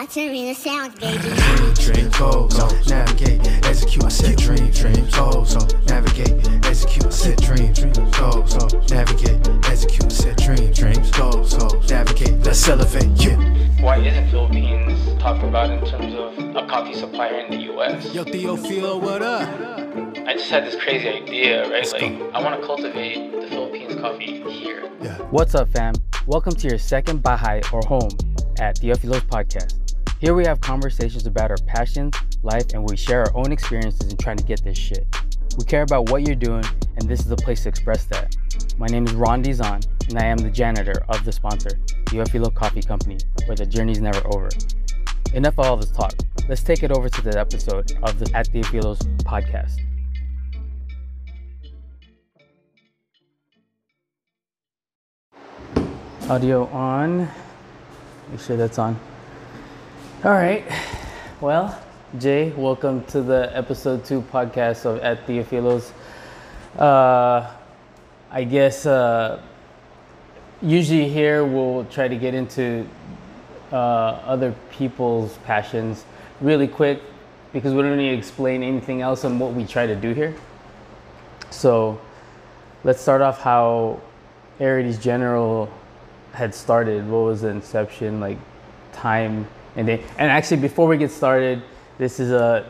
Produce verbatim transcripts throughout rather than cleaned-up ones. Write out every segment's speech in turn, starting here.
Lots of arena sounds, baby. Dream goals, so navigate, execute, I said dream, dream goals, so navigate, execute, I said dream, dream goals, so navigate, execute, I said dream, dreams goals, so navigate, let's elevate, yeah. Why isn't Philippines talked about in terms of a coffee supplier in the U S? Yo, Teofilo, what up? I just had this crazy idea, right? Let's like, go. I want to cultivate the Philippines coffee here. Yeah. What's up, fam? Welcome to your second bahay or home at Theophilus Podcast. Here we have conversations about our passions, life, and we share our own experiences in trying to get this shit. We care about what you're doing, and this is the place to express that. My name is Ron Dizon, and I am the janitor of the sponsor, Ufilo Coffee Company, where the journey's never over. Enough of all this talk. Let's take it over to the episode of the At Theophilus Podcast. Audio on. Make sure that's on. All right. Well, Jay, welcome to the episode two podcast of At Theophilos. Uh, I guess uh, usually here we'll try to get into uh, other people's passions really quick because we don't need to explain anything else on what we try to do here. So let's start off how Aerides General had started. What was the inception, like time and day? And actually, before we get started, this is a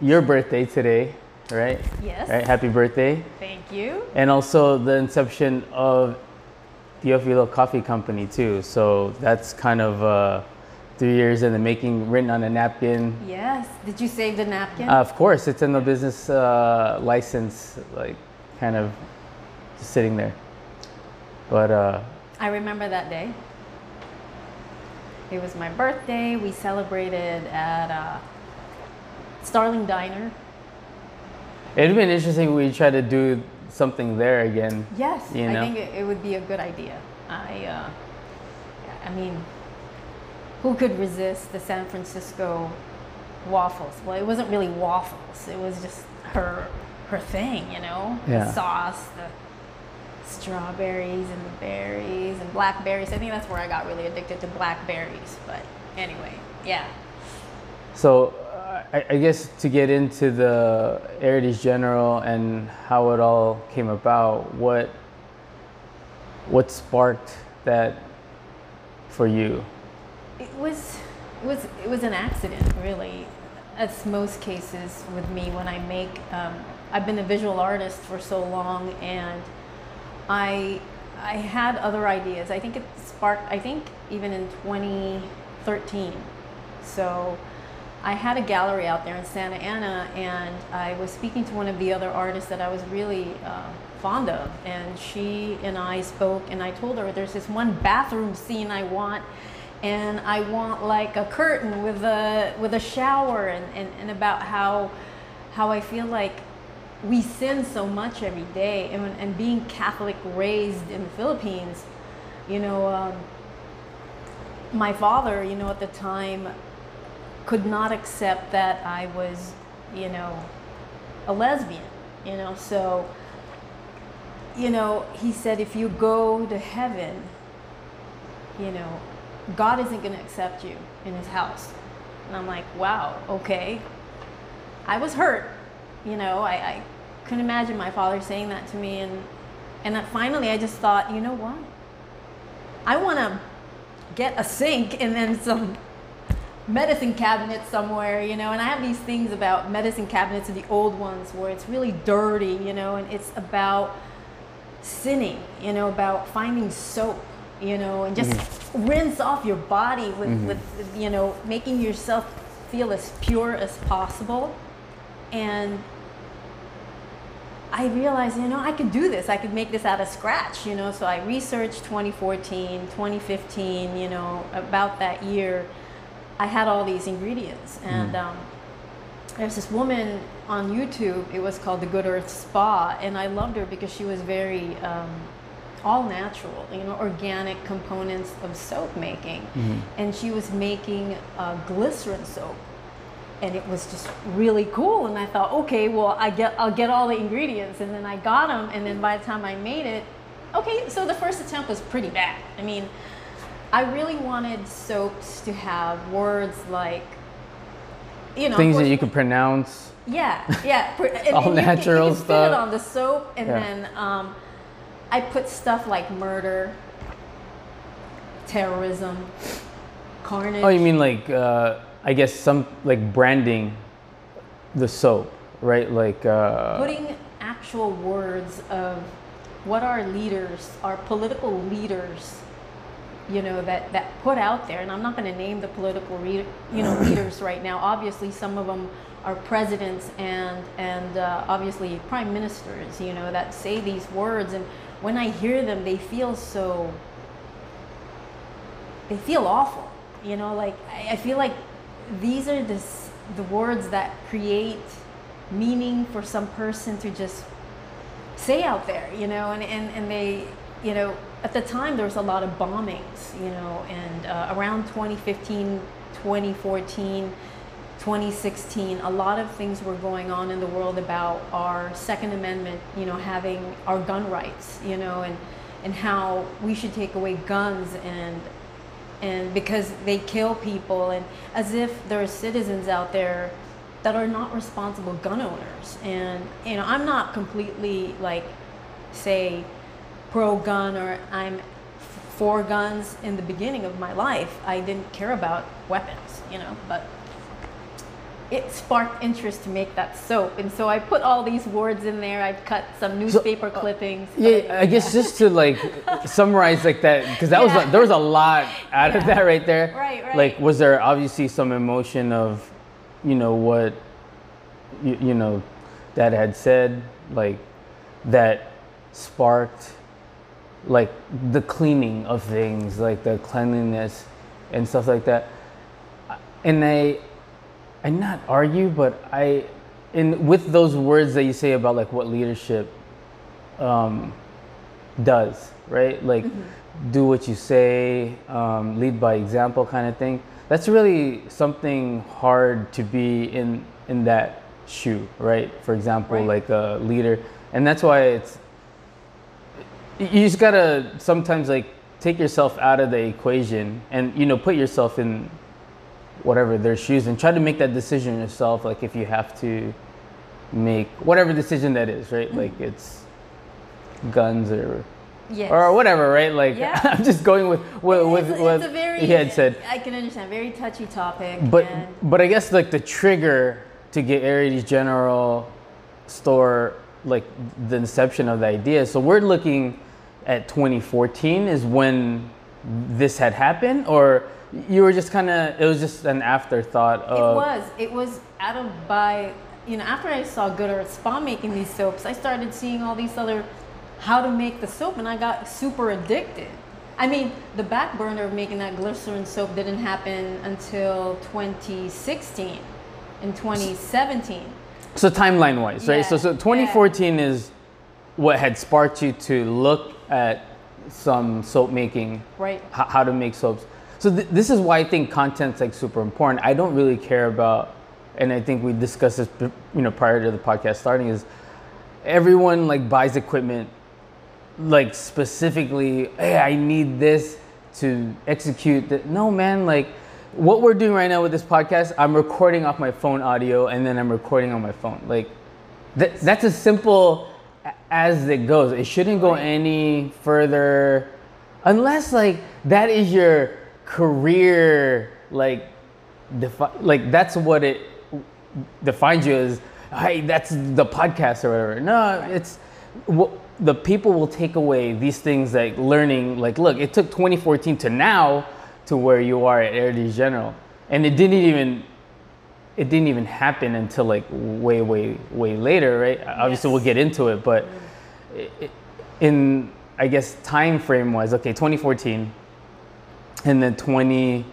your birthday today, right? Yes. Right. Happy birthday. Thank you. And also the inception of Teofilo Coffee Company too. So that's kind of uh, three years in the making, written on a napkin. Yes. Did you save the napkin? Uh, of course, it's in the business uh, license, like kind of just sitting there. But. Uh, I remember that day. It was my birthday. We celebrated at uh, Starling Diner. It'd have been interesting if we tried to do something there again. Yes, you know? I think it would be a good idea. I, uh, I mean, who could resist the San Francisco waffles? Well, it wasn't really waffles. It was just her, her thing, you know. Yeah. The sauce. The, strawberries and the berries and blackberries. I think that's where I got really addicted to blackberries. But anyway, yeah. So uh, I, I guess to get into the Aerides General and how it all came about, what what sparked that for you? It was it was it was an accident, really. As most cases with me, when I make, um, I've been a visual artist for so long and. I I had other ideas. I think it sparked, I think even in twenty thirteen. So I had a gallery out there in Santa Ana and I was speaking to one of the other artists that I was really uh, fond of. And she and I spoke and I told her there's this one bathroom scene I want and I want like a curtain with a, with a shower and, and, and about how how I feel like we sin so much every day, and, and being Catholic raised in the Philippines, you know, um, my father, you know, at the time could not accept that I was, you know, a lesbian, you know, so, you know, he said, if you go to heaven, you know, God isn't going to accept you in his house. And I'm like, wow, okay. I was hurt. You know, I, I couldn't imagine my father saying that to me. And and finally, I just thought, you know what? I want to get a sink and then some medicine cabinet somewhere, you know. And I have these things about medicine cabinets, the old ones, where it's really dirty, you know. And it's about sinning, you know, about finding soap, you know, and just mm-hmm. rinse off your body with, mm-hmm. with, you know, making yourself feel as pure as possible. And I realized, you know, I could do this. I could make this out of scratch, you know. So I researched twenty fourteen, twenty fifteen, you know, about that year. I had all these ingredients. And mm. um, there's this woman on YouTube. It was called the Good Earth Spa. And I loved her because she was very um, all natural, you know, organic components of soap making. Mm. And she was making uh, glycerin soap. And it was just really cool. And I thought, okay, well, I get, I'll get all the ingredients. And then I got them. And then by the time I made it, okay, so the first attempt was pretty bad. I mean, I really wanted soaps to have words like, you know, things course, that you can pronounce. Yeah, yeah. And all and natural you can, you can stuff. Fit it on the soap, and yeah. then um, I put stuff like murder, terrorism, carnage. Oh, you mean like uh, I guess some like branding the soap, right? Like uh, putting actual words of what our leaders, our political leaders, you know, that, that put out there. And I'm not going to name the political re- you know leaders right now. Obviously, some of them are presidents and and uh, obviously prime ministers, you know, that say these words. And when I hear them, they feel so. They feel awful, you know. Like I, I feel like these are this, the words that create meaning for some person to just say out there, you know, and, and, and they, you know, at the time there was a lot of bombings, you know, and uh, around twenty fifteen, twenty fourteen, twenty sixteen, a lot of things were going on in the world about our Second Amendment, you know, having our gun rights, you know, and, and how we should take away guns and, and because they kill people, and as if there are citizens out there that are not responsible gun owners. And you know, I'm not completely like, say, pro-gun or I'm for guns. In the beginning of my life, I didn't care about weapons, you know, but it sparked interest to make that soap. And so I put all these words in there. I'd cut some newspaper so, uh, clippings. Yeah, but, yeah, I guess just to like summarize like that, because that yeah. was like, there was a lot out yeah. of that right there. Right, right. Like, was there obviously some emotion of, you know, what, you, you know, Dad had said, like, that sparked, like, the cleaning of things, like the cleanliness and stuff like that. And I, I not argue, but I, in with those words that you say about, like, what leadership um, does, right? Like, mm-hmm. do what you say, um, lead by example kind of thing. That's really something hard to be in in that shoe, right? For example, right. like a leader. And that's why it's, you just gotta sometimes like take yourself out of the equation and, you know, put yourself in whatever their shoes and try to make that decision yourself. Like if you have to make whatever decision that is, right? Mm-hmm. Like it's guns or... Yes. Or whatever, right? Like, yeah. I'm just going with what, with, it's, what it's a very, he had said. I can understand, very touchy topic. But and... but I guess like the trigger to get Aerides General Store, like the inception of the idea. So we're looking at twenty fourteen is when this had happened, or you were just kind of, it was just an afterthought of... It was. It was out of by, you know, after I saw Good Earth Spa making these soaps, I started seeing all these other... how to make the soap, and I got super addicted. I mean, the back burner of making that glycerin soap didn't happen until twenty sixteen and twenty seventeen. So timeline wise, yeah. right? So, so twenty fourteen yeah. is what had sparked you to look at some soap making, right? H- how to make soaps. So th- this is why I think content's like super important. I don't really care about, and I think we discussed this, you know, prior to the podcast starting, is everyone like buys equipment like specifically, hey, I need this to execute that. No, man, like what we're doing right now with this podcast, I'm recording off my phone audio and then I'm recording on my phone. Like that, that's as simple as it goes. It shouldn't go any further unless like that is your career, like defi- like that's what it defines you as. Hey, that's the podcast or whatever. No, it's... Well, the people will take away these things like learning, like, look, it took twenty fourteen to now to where you are at Aerides General. And it didn't even, it didn't even happen until like way, way, way later, right? Yes. Obviously we'll get into it, but in, I guess, time frame wise, okay, twenty fourteen and then twenty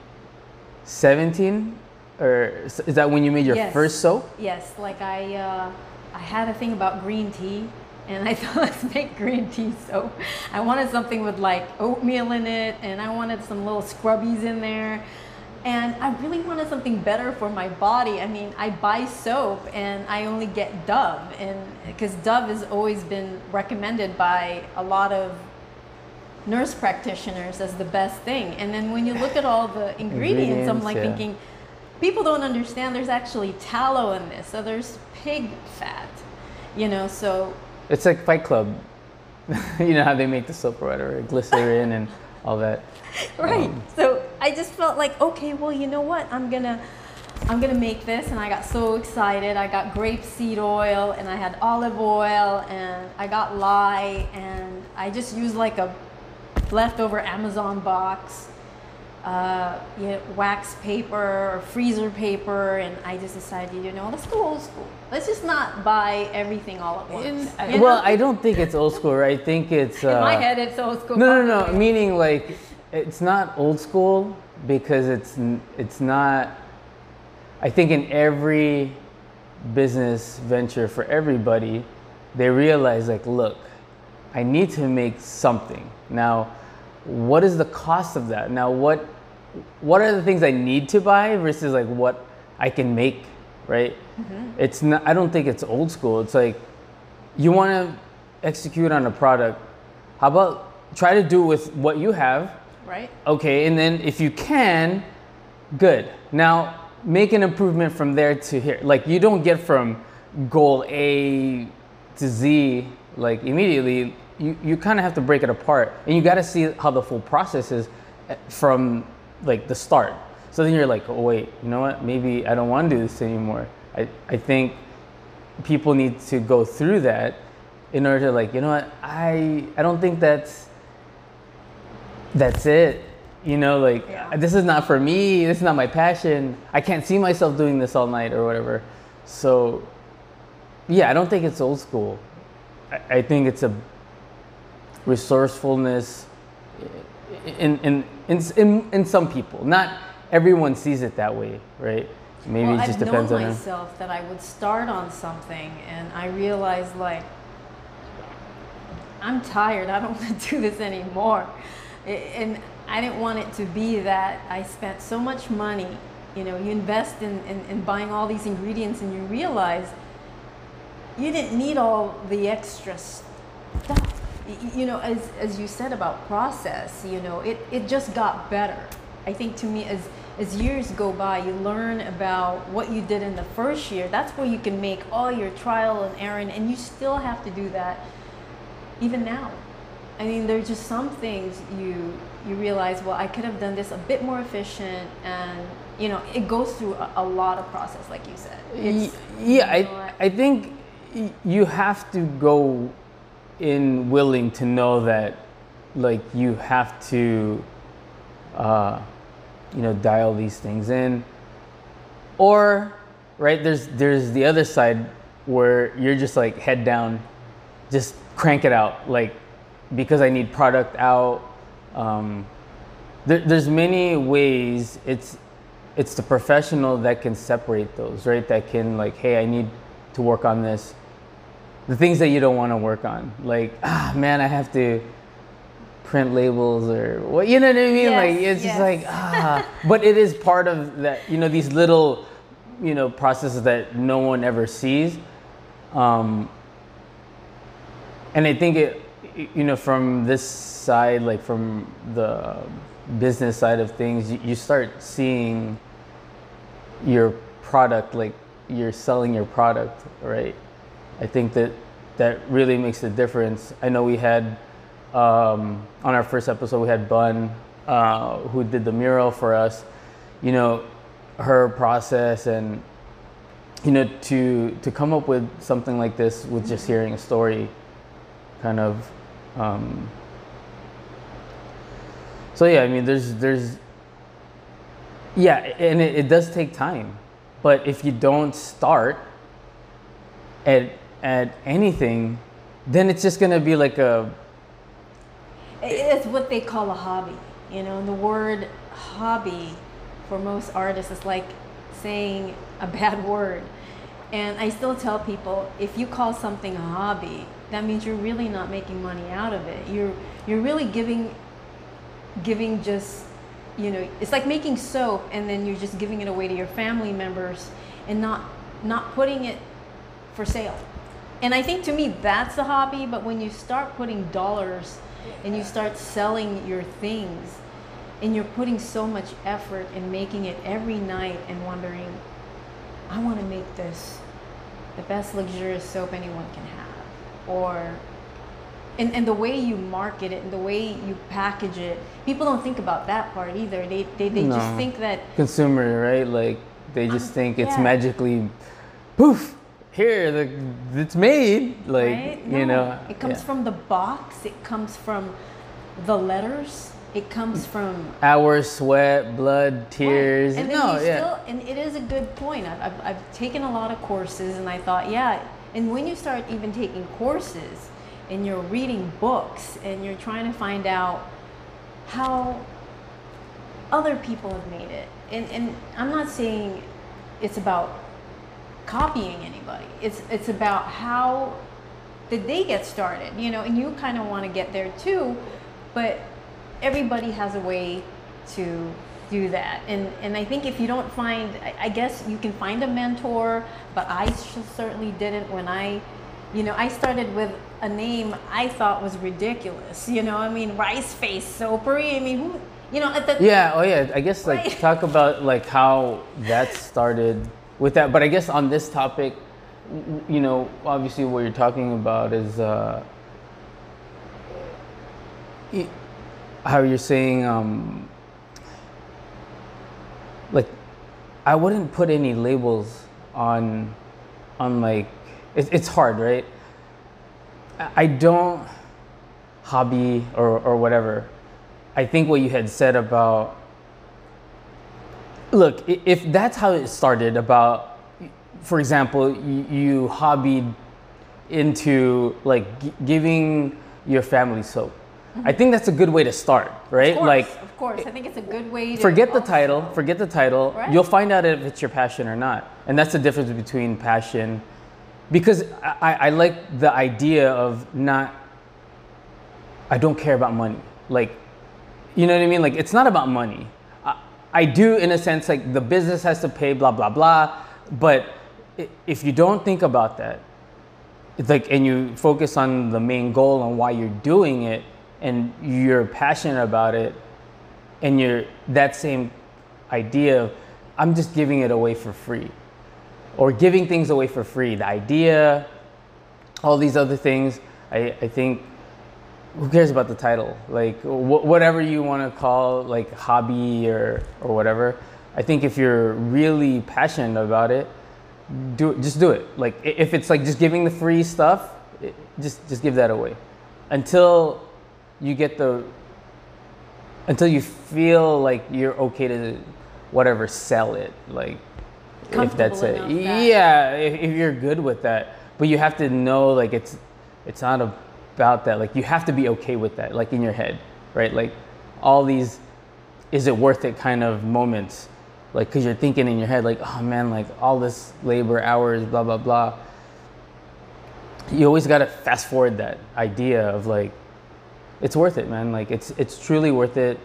seventeen, or is that when you made your yes. first soap? Yes, like I, uh, I had a thing about green tea. And I thought, let's make green tea soap. I wanted something with like oatmeal in it, and I wanted some little scrubbies in there. And I really wanted something better for my body. I mean, I buy soap and I only get Dove, and because Dove has always been recommended by a lot of nurse practitioners as the best thing. And then when you look at all the ingredients, ingredients I'm like yeah. thinking, people don't understand there's actually tallow in this. So there's pig fat, you know, so. It's like Fight Club. You know how they make the soap or whatever, glycerin and all that. Right. Um, so I just felt like, okay, well, you know what? I'm gonna, I'm gonna make this, and I got so excited. I got grapeseed oil, and I had olive oil, and I got lye, and I just used like a leftover Amazon box, uh, you know, wax paper or freezer paper, and I just decided, you know, let's go old school. Let's just not buy everything all at once. In, well, know? I don't think it's old school, right? I think it's... Uh, in my head, it's old school. No, no, no, meaning like, it's not old school because it's it's not... I think in every business venture for everybody, they realize like, look, I need to make something. Now, what is the cost of that? Now, what what are the things I need to buy versus like what I can make, right? Mm-hmm. It's not, I don't think it's old school. It's like, you want to execute on a product. How about try to do with what you have? Right. Okay, and then if you can, good. Now, make an improvement from there to here. Like, you don't get from goal A to Z like immediately. You, you kind of have to break it apart, and you got to see how the full process is from like the start. So then you're like, oh wait, you know what? Maybe I don't want to do this anymore. I, I think people need to go through that in order to like, you know what? I I don't think that's that's it. You know, like yeah. this is not for me. This is not my passion. I can't see myself doing this all night or whatever. So yeah, I don't think it's old school. I, I think it's a resourcefulness in in, in in in some people. Not everyone sees it that way, right? Maybe well, it just I've depends on I've known myself them. That I would start on something and I realized like, I'm tired, I don't want to do this anymore. And I didn't want it to be that I spent so much money, you know, you invest in, in, in buying all these ingredients and you realize you didn't need all the extra stuff. You know, as as you said about process, you know, it, it just got better. I think to me, as, as years go by, you learn about what you did in the first year. That's where you can make all your trial and error, and you still have to do that even now. I mean, there are just some things you you realize, well, I could have done this a bit more efficient, and, you know, it goes through a, a lot of process, like you said. It's, yeah, you know, I, I think you have to go... in willing to know that like you have to uh you know dial these things in, or right there's there's the other side where you're just like head down, just crank it out, like because I need product out. um there, there's many ways. It's it's the professional that can separate those, right? That can like, hey, I need to work on this. The things that you don't want to work on, like, ah, man, I have to print labels or what, you know what I mean? Yes, like, it's yes. just like, ah, but it is part of that, you know, these little, you know, processes that no one ever sees. Um, and I think it, you know, from this side, like from the business side of things, you, you start seeing your product, like you're selling your product, right? I think that that really makes the difference. I know we had, um, on our first episode, we had Bun, uh, who did the mural for us, you know, her process and, you know, to to come up with something like this with just hearing a story, kind of. Um, so, yeah, I mean, there's, there's yeah, and it, it does take time. But if you don't start at at anything, then it's just gonna be like a... It's what they call a hobby, you know? And the word hobby for most artists is like saying a bad word. And I still tell people, if you call something a hobby, that means you're really not making money out of it. You're you're really giving, giving just, you know, it's like making soap and then you're just giving it away to your family members and not not putting it for sale. And I think to me that's a hobby, but when you start putting dollars and you start selling your things, and you're putting so much effort in making it every night and wondering, I want to make this the best luxurious soap anyone can have. Or and, and the way you market it and the way you package it, people don't think about that part either. They they, they no. just think that consumer, right? Like they just um, think it's yeah. magically poof. Here, the, it's made, like, right? no, you know. It comes yeah. from the box, it comes from the letters, it comes from... Our sweat, blood, tears. Right. And then no, you yeah. still, and it is a good point. I've, I've, I've taken a lot of courses and I thought, yeah, and when you start even taking courses and you're reading books and you're trying to find out how other people have made it. And, and I'm not saying it's about copying anybody. It's it's about how did they get started, you know, and you kind of want to get there too, but everybody has a way to do that. And and I think if you don't find, I guess you can find a mentor, but I certainly didn't when I, you know, I started with a name I thought was ridiculous, you know, I mean, Rice Face Sopery, I mean, who, you know, at the yeah, oh yeah, I guess like right? talk about like how that started with that, but I guess on this topic, you know, obviously what you're talking about is uh, it, how you're saying, um, like, I wouldn't put any labels on, on like, it, it's hard, right? I don't hobby or, or whatever. I think what you had said about, look, if that's how it started about, for example, you, you hobbied into like g- giving your family soap. Mm-hmm. I think that's a good way to start, right? Of course, like, of course, I think it's a good way to forget the also. title, forget the title. Right? You'll find out if it's your passion or not. And that's the difference between passion, because I, I like the idea of not, I don't care about money. Like, you know what I mean? Like, it's not about money. I do, in a sense, like the business has to pay, blah, blah, blah. But if you don't think about that, it's like, and you focus on the main goal and why you're doing it, and you're passionate about it, and you're that same idea of, I'm just giving it away for free, or giving things away for free, the idea, all these other things, I, I think, who cares about the title? Like wh- whatever you want to call like hobby or, or whatever. I think if you're really passionate about it, do it, just do it. Like if it's like just giving the free stuff, it, just just give that away until you get the until you feel like you're okay to whatever sell it. Like if that's it, that. yeah. If, if you're good with that, but you have to know like it's it's not a about that, like you have to be okay with that, like in your head, right? Like all these is it worth it kind of moments, like because you're thinking in your head like, oh man, like all this labor, hours, blah blah blah. You always got to fast forward that idea of like, it's worth it, man. Like it's it's truly worth it.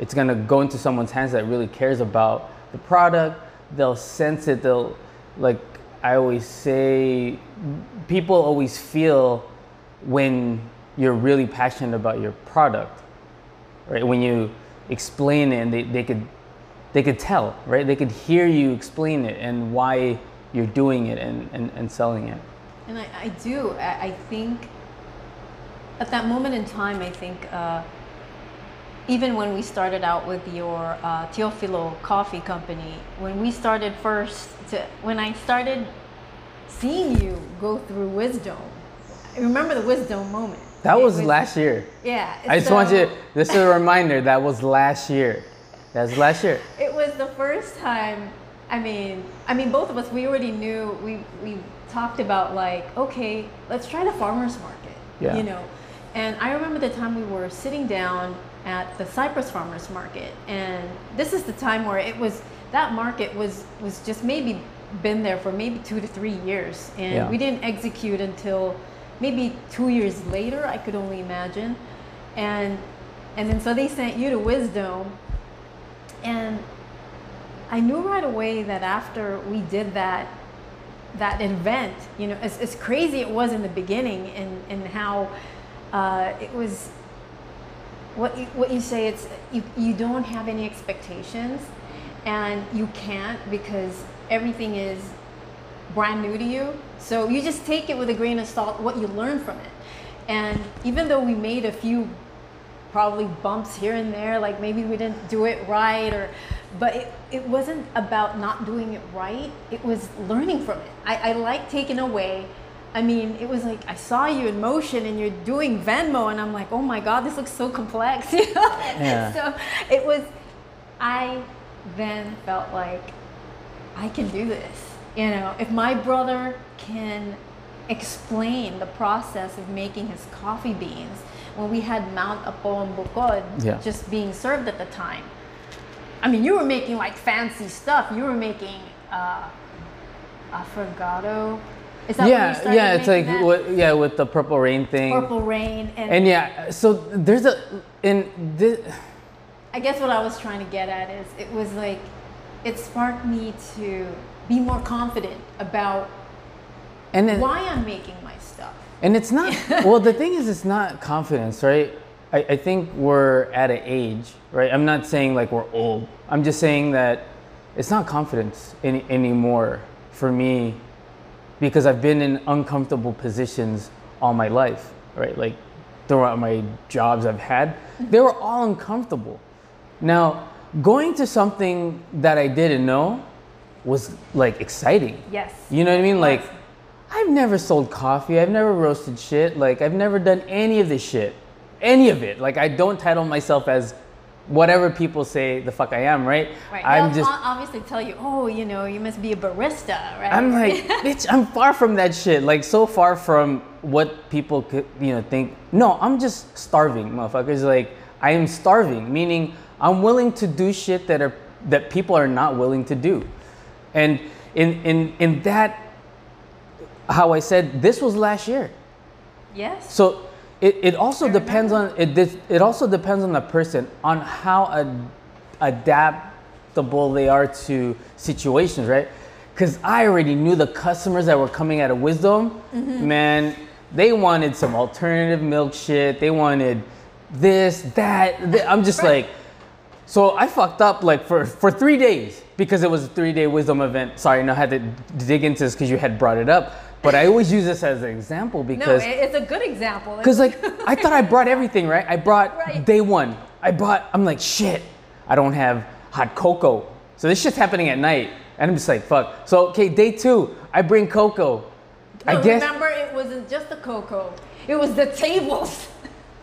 It's gonna go into someone's hands that really cares about the product. They'll sense it. They'll, like I always say, people always feel when you're really passionate about your product, right? When you explain it, and they, they could they could tell, right? They could hear you explain it and why you're doing it and, and, and selling it. And I, I do. I, I think at that moment in time, I think uh, even when we started out with your uh, Teofilo Coffee Company, when we started first, to, when I started seeing you go through Wisdom, remember the Wisdom moment. That was, was last year. Yeah. I just so, want you, this is a reminder, that was last year. That was last year. It was the first time, I mean, I mean, both of us, we already knew, we, we talked about like, okay, let's try the farmer's market, yeah. you know. And I remember the time we were sitting down at the Cypress Farmers Market. And this is the time where it was, that market was, was just maybe been there for maybe two to three years. And yeah. we didn't execute until maybe two years later, I could only imagine. And and then so they sent you to Wisdom. And I knew right away that after we did that, that event, you know, as, as crazy it was in the beginning and, and how uh, it was, what you, what you say, it's you, you don't have any expectations, and you can't, because everything is brand new to you. So you just take it with a grain of salt, what you learn from it. And even though we made a few probably bumps here and there, like maybe we didn't do it right, or but it, it wasn't about not doing it right. It was learning from it. I, I like taking away. I mean, it was like, I saw you in motion and you're doing Venmo, and I'm like, oh my God, this looks so complex, you know? Yeah. So it was, I then felt like, I can do this. You know, if my brother can explain the process of making his coffee beans, when we had Mount Apo and Bukod yeah. just being served at the time. I mean, you were making like fancy stuff. You were making uh, Afregato. Is that yeah, what you yeah, it's like what, yeah, with the Purple Rain thing. Purple Rain and and yeah, so there's a and this. I guess what I was trying to get at is it was like it sparked me to be more confident about and then, why I'm making my stuff. And it's not well. The thing is, it's not confidence, right? I, I think we're at an age, right? I'm not saying like we're old. I'm just saying that it's not confidence any, anymore for me. Because I've been in uncomfortable positions all my life, right? Like throughout my jobs I've had, they were all uncomfortable. Now, going to something that I didn't know was like exciting. Yes. You know what I mean? Like, I've never sold coffee. I've never roasted shit. Like, I've never done any of this shit, any of it. Like, I don't title myself as whatever people say the fuck I am, right? Right. I'm They'll just obviously tell you, oh, you know, you must be a barista, right? I'm like, bitch, I'm far from that shit. Like, so far from what people could, you know, think. No, I'm just starving, motherfuckers. Like, I am starving, meaning I'm willing to do shit that are that people are not willing to do. And in in in that, how I said this was last year. Yes. So. It, it also depends on it, it also depends on the person, on how ad, adaptable they are to situations, right? Because I already knew the customers that were coming out of Wisdom, mm-hmm. man, they wanted some alternative milk shit. They wanted this, that. Th- I'm just right. like, so I fucked up like for, for three days because it was a three-day Wisdom event. Sorry, no, I had to dig into this because you had brought it up. But I always use this as an example because... No, it's a good example. Because like, I thought I brought everything, right? I brought right. day one. I brought... I'm like, shit, I don't have hot cocoa. So this shit's happening at night. And I'm just like, fuck. So, okay, day two, I bring cocoa. No, I guess... remember, it wasn't just the cocoa. It was the tables.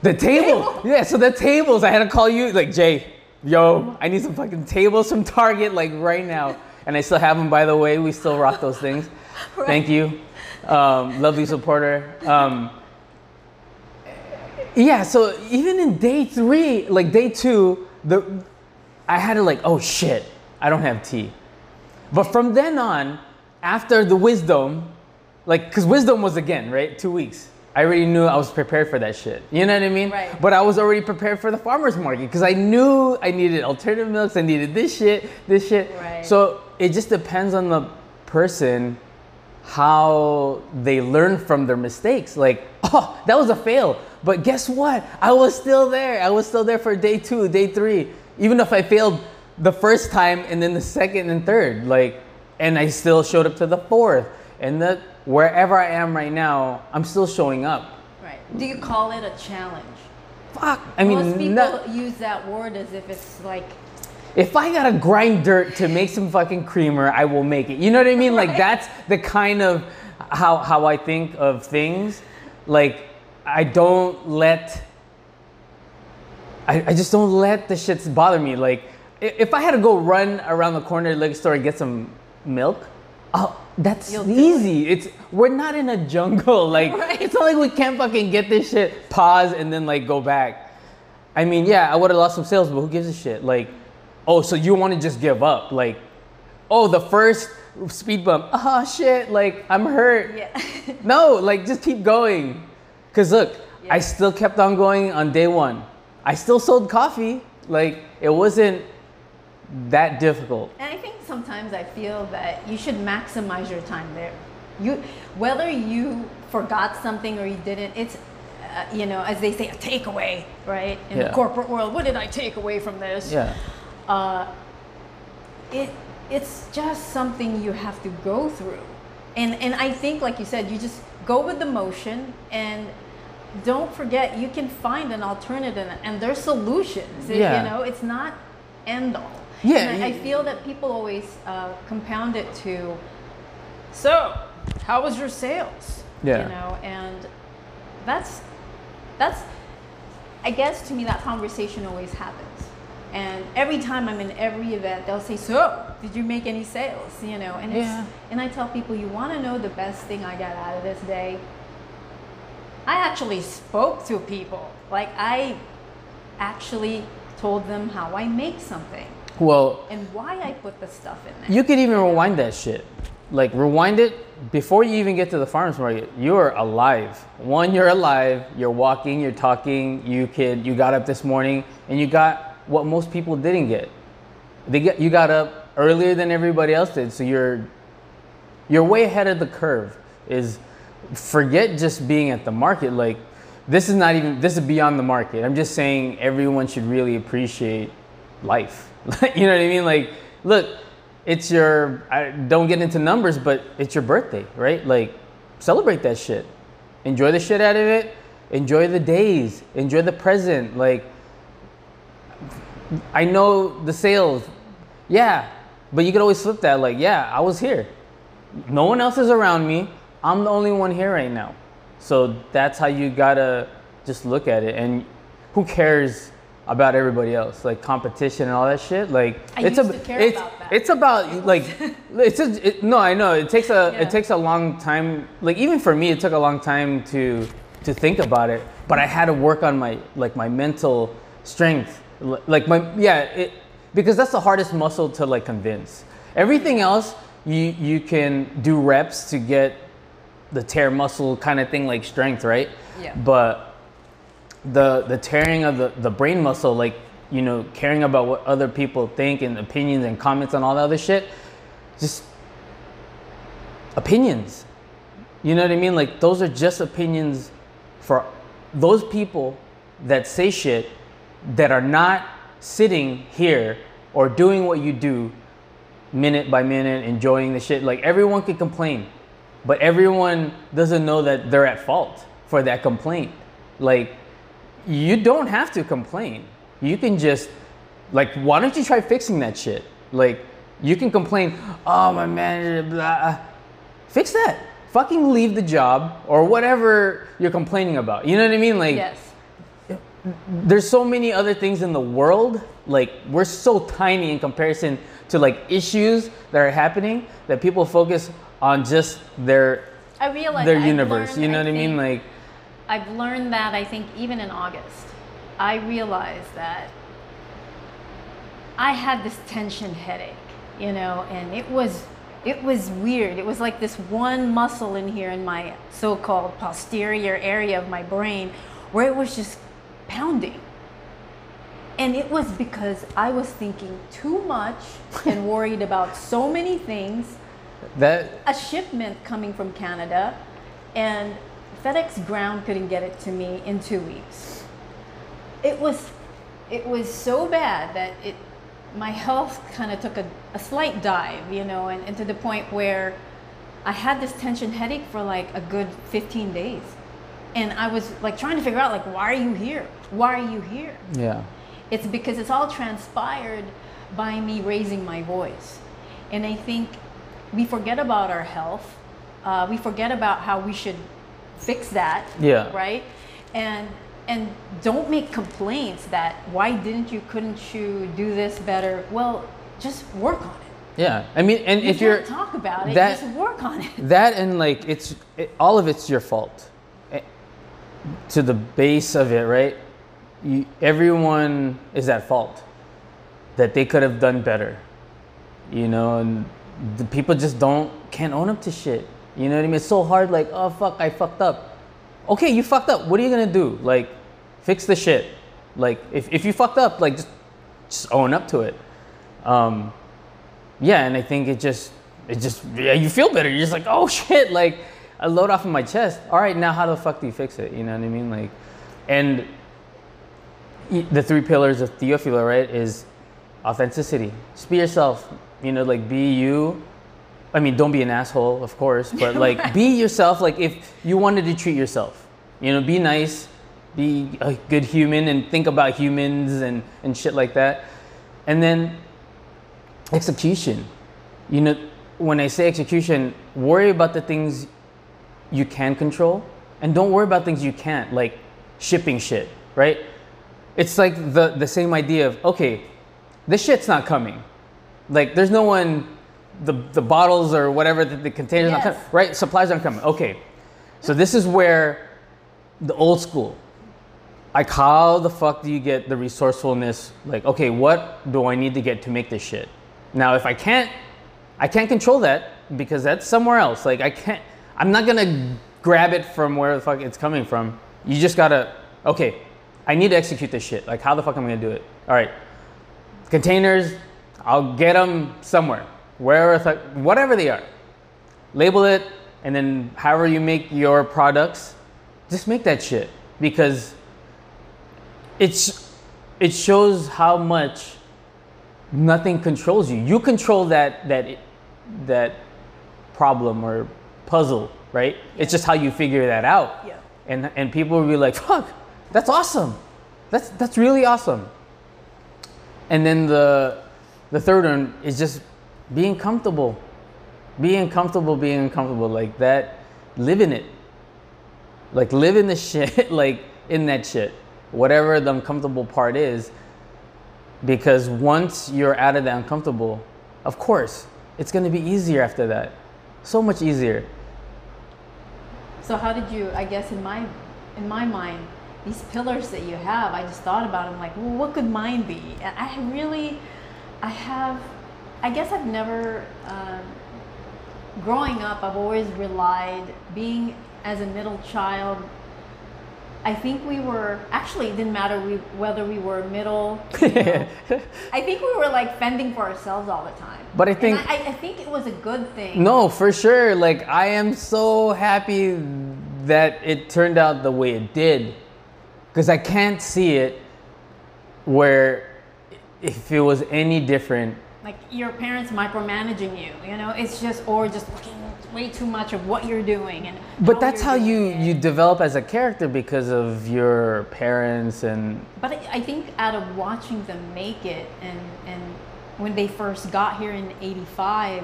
The table? table? Yeah, so the tables. I had to call you, like, Jay, yo, I need some fucking tables from Target, like, right now. And I still have them, by the way. We still rock those things. Right. Thank you. Um, lovely supporter. Um, yeah, so even in day three, like day two, the I had to like, oh shit, I don't have tea. But from then on, after the Wisdom, like, because Wisdom was again, right, two weeks. I already knew I was prepared for that shit. You know what I mean? Right. But I was already prepared for the farmer's market because I knew I needed alternative milks. I needed this shit, this shit. Right. So it just depends on the person, how they learn from their mistakes. Like, oh, that was a fail, but guess what? I was still there. I was still there for day two, day three, even if I failed the first time and then the second and third, like, and I still showed up to the fourth and the wherever I am right now, I'm still showing up. Right. Do you call it a challenge? Fuck. I mean, most people not, use that word as if it's like, if I gotta grind dirt to make some fucking creamer, I will make it. You know what I mean? Like, right. That's the kind of how how I think of things. Like, I don't let, I, I just don't let the shits bother me. Like, if I had to go run around the corner of the liquor store and get some milk, oh, that's You'll easy. It. It's we're not in a jungle. Like, right. It's not like we can't fucking get this shit, pause, and then, like, go back. I mean, yeah, I would've lost some sales, but who gives a shit? Like, oh, so you want to just give up? Like, oh, the first speed bump. Oh shit! Like, I'm hurt. Yeah. No, like, just keep going. Cause look, yeah. I still kept on going on day one. I still sold coffee. Like, it wasn't that difficult. And I think sometimes I feel that you should maximize your time there. You, whether you forgot something or you didn't, it's uh, you know, as they say, a takeaway, right? In yeah. the corporate world, what did I take away from this? Yeah. Uh, it it's just something you have to go through, and and I think, like you said, you just go with the motion, and don't forget you can find an alternative, and there's solutions. Yeah. You know, it's not end all. Yeah. And I, I feel that people always uh, compound it to, so how was your sales? Yeah. You know, and that's that's I guess to me that conversation always happens. And every time I'm in every event, they'll say, so did you make any sales? You know, and it's, yeah. and I tell people, you want to know the best thing I got out of this day? I actually spoke to people. Like, I actually told them how I make something. Well, and why I put the stuff in there. You could even rewind that shit. Like, rewind it before you even get to the farmers market. You're alive. One, you're alive. You're walking. You're talking. You kid. You got up this morning and you got what most people didn't get. They get you got up earlier than everybody else did, so you're you're way ahead of the curve. Is forget just being at the market. Like, this is not even this is beyond the market. I'm just saying everyone should really appreciate life. You know what I mean? Like, look, it's your I don't get into numbers, but it's your birthday, right? Like, celebrate that shit. Enjoy the shit out of it. Enjoy the days. Enjoy the present. Like, I know the sales, yeah, but you could always flip that. Like, yeah, I was here. No one else is around me. I'm the only one here right now. So that's how you gotta just look at it. And who cares about everybody else? Like, competition and all that shit. Like, I it's used a, to care it's, about that. It's about like, it's a, it, no, I know it takes a, yeah. it takes a long time. Like, even for me, it took a long time to to think about it. But I had to work on my like my mental strength. Like my yeah, it, because that's the hardest muscle to like convince. Everything else, you you can do reps to get the tear muscle kind of thing, like strength, right? Yeah. But the the tearing of the, the brain muscle, like, you know, caring about what other people think and opinions and comments and all that other shit, just opinions. You know what I mean? Like, those are just opinions for those people that say shit that are not sitting here or doing what you do minute by minute, enjoying the shit. Like, everyone could complain, but everyone doesn't know that they're at fault for that complaint. Like, you don't have to complain. You can just, like, why don't you try fixing that shit? Like, you can complain, oh, my manager, blah. Fix that. Fucking leave the job or whatever you're complaining about. You know what I mean? Like, yes. There's so many other things in the world. Like, we're so tiny in comparison to like issues that are happening that people focus on just their I realize their universe. Learned, you know I what I mean? Like, I've learned that. I think even in August, I realized that I had this tension headache. You know, and it was it was weird. It was like this one muscle in here in my so-called posterior area of my brain where it was just pounding, and it was because I was thinking too much and worried about so many things. That a shipment coming from Canada, and FedEx Ground couldn't get it to me in two weeks. It was, it was so bad that it, my health kind of took a, a slight dive, you know, and, and to the point where I had this tension headache for like a good fifteen days. And I was like trying to figure out, like, why are you here? Why are you here? Yeah. It's because it's all transpired by me raising my voice. And I think we forget about our health. Uh, we forget about how we should fix that. Yeah. Right? And and don't make complaints that why didn't you, couldn't you do this better? Well, just work on it. Yeah, I mean, and you if you're talk about it, that, just work on it. That and like it's it, all of it's your fault. To the base of it, right? You, everyone is at fault that they could have done better, you know, and the people just don't can't own up to shit. You know what I mean? It's so hard. Like, oh fuck, I fucked up. Okay, you fucked up. What are you gonna do? Like, fix the shit. Like, if if you fucked up, like just just own up to it. Um, yeah, and I think it just it just yeah, you feel better. You're just like, oh shit, like. a load off of my chest. All right, now how the fuck do you fix it? You know what I mean? Like, and the three pillars of Teofilo, right, is authenticity. Just be yourself. You know, like, be you. I mean, don't be an asshole, of course, but like, right. Be yourself. Like, if you wanted to treat yourself, you know, be nice, be a good human, and think about humans and, and shit like that. And then execution. You know, when I say execution, worry about the things you can control and don't worry about things you can't, like shipping shit, right? It's like the, the same idea of, okay, this shit's not coming. Like, there's no one, the the bottles or whatever, the, the containers, yes. Not coming, right? Supplies aren't coming. Okay, so this is where the old school, like, how the fuck do you get the resourcefulness? Like, okay, what do I need to get to make this shit? Now, if I can't, I can't control that because that's somewhere else. Like, I can't, I'm not gonna grab it from where the fuck it's coming from. You just gotta, okay, I need to execute this shit. Like, how the fuck am I gonna do it? All right, containers, I'll get them somewhere, wherever, whatever they are. Label it, and then however you make your products, just make that shit, because it's it shows how much nothing controls you. You control that that that problem or puzzle, right? Yeah. It's just how you figure that out. Yeah. And and people will be like, "Fuck, that's awesome. That's that's really awesome." And then the the third one is just being comfortable, being comfortable, being uncomfortable, like that. Live in it, like live in the shit, like in that shit, whatever the uncomfortable part is. Because once you're out of the uncomfortable, of course, it's going to be easier after that. So much easier. So how did you? I guess in my in my mind, these pillars that you have, I just thought about them. Like, well, what could mine be? And I really, I have. I guess I've never, um, growing up, I've always relied, being as a middle child, I think we were, actually it didn't matter we, whether we were middle, you know, I think we were like fending for ourselves all the time. But I think, I, I think it was a good thing. No, for sure. Like, I am so happy that it turned out the way it did, because I can't see it where if it was any different. Like, your parents micromanaging you, you know, it's just, or just looking way too much of what you're doing. And but that's how you, you develop as a character, because of your parents and... But I, I think out of watching them make it, and, and when they first got here in eighty-five,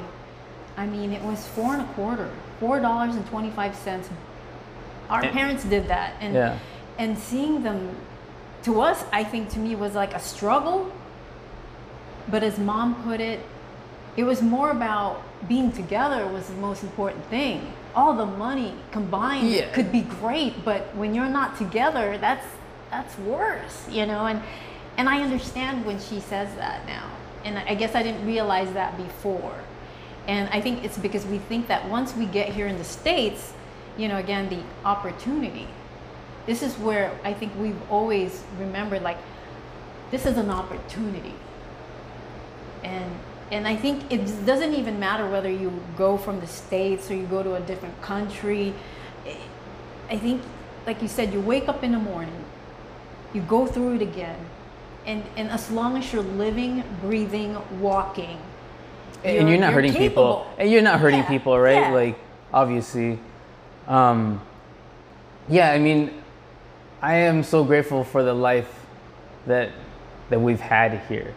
I mean, it was four and a quarter, four dollars and twenty-five cents. Our parents did that. And, yeah. And seeing them, to us, I think to me was like a struggle. But as mom put it, it was more about being together was the most important thing. All the money combined, yeah, could be great, but when you're not together, that's that's worse, you know? And and I understand when she says that now. And I guess I didn't realize that before. And I think it's because we think that once we get here in the States, you know, again, the opportunity. This is where I think we've always remembered, like, this is an opportunity. And and I think it doesn't even matter whether you go from the States or you go to a different country. I think, like you said, you wake up in the morning, you go through it again. And and as long as you're living, breathing, walking, you're, and you're not you're hurting capable. people. And you're not hurting, yeah, people, right? Yeah. Like, obviously. Um, yeah, I mean, I am so grateful for the life that that we've had here.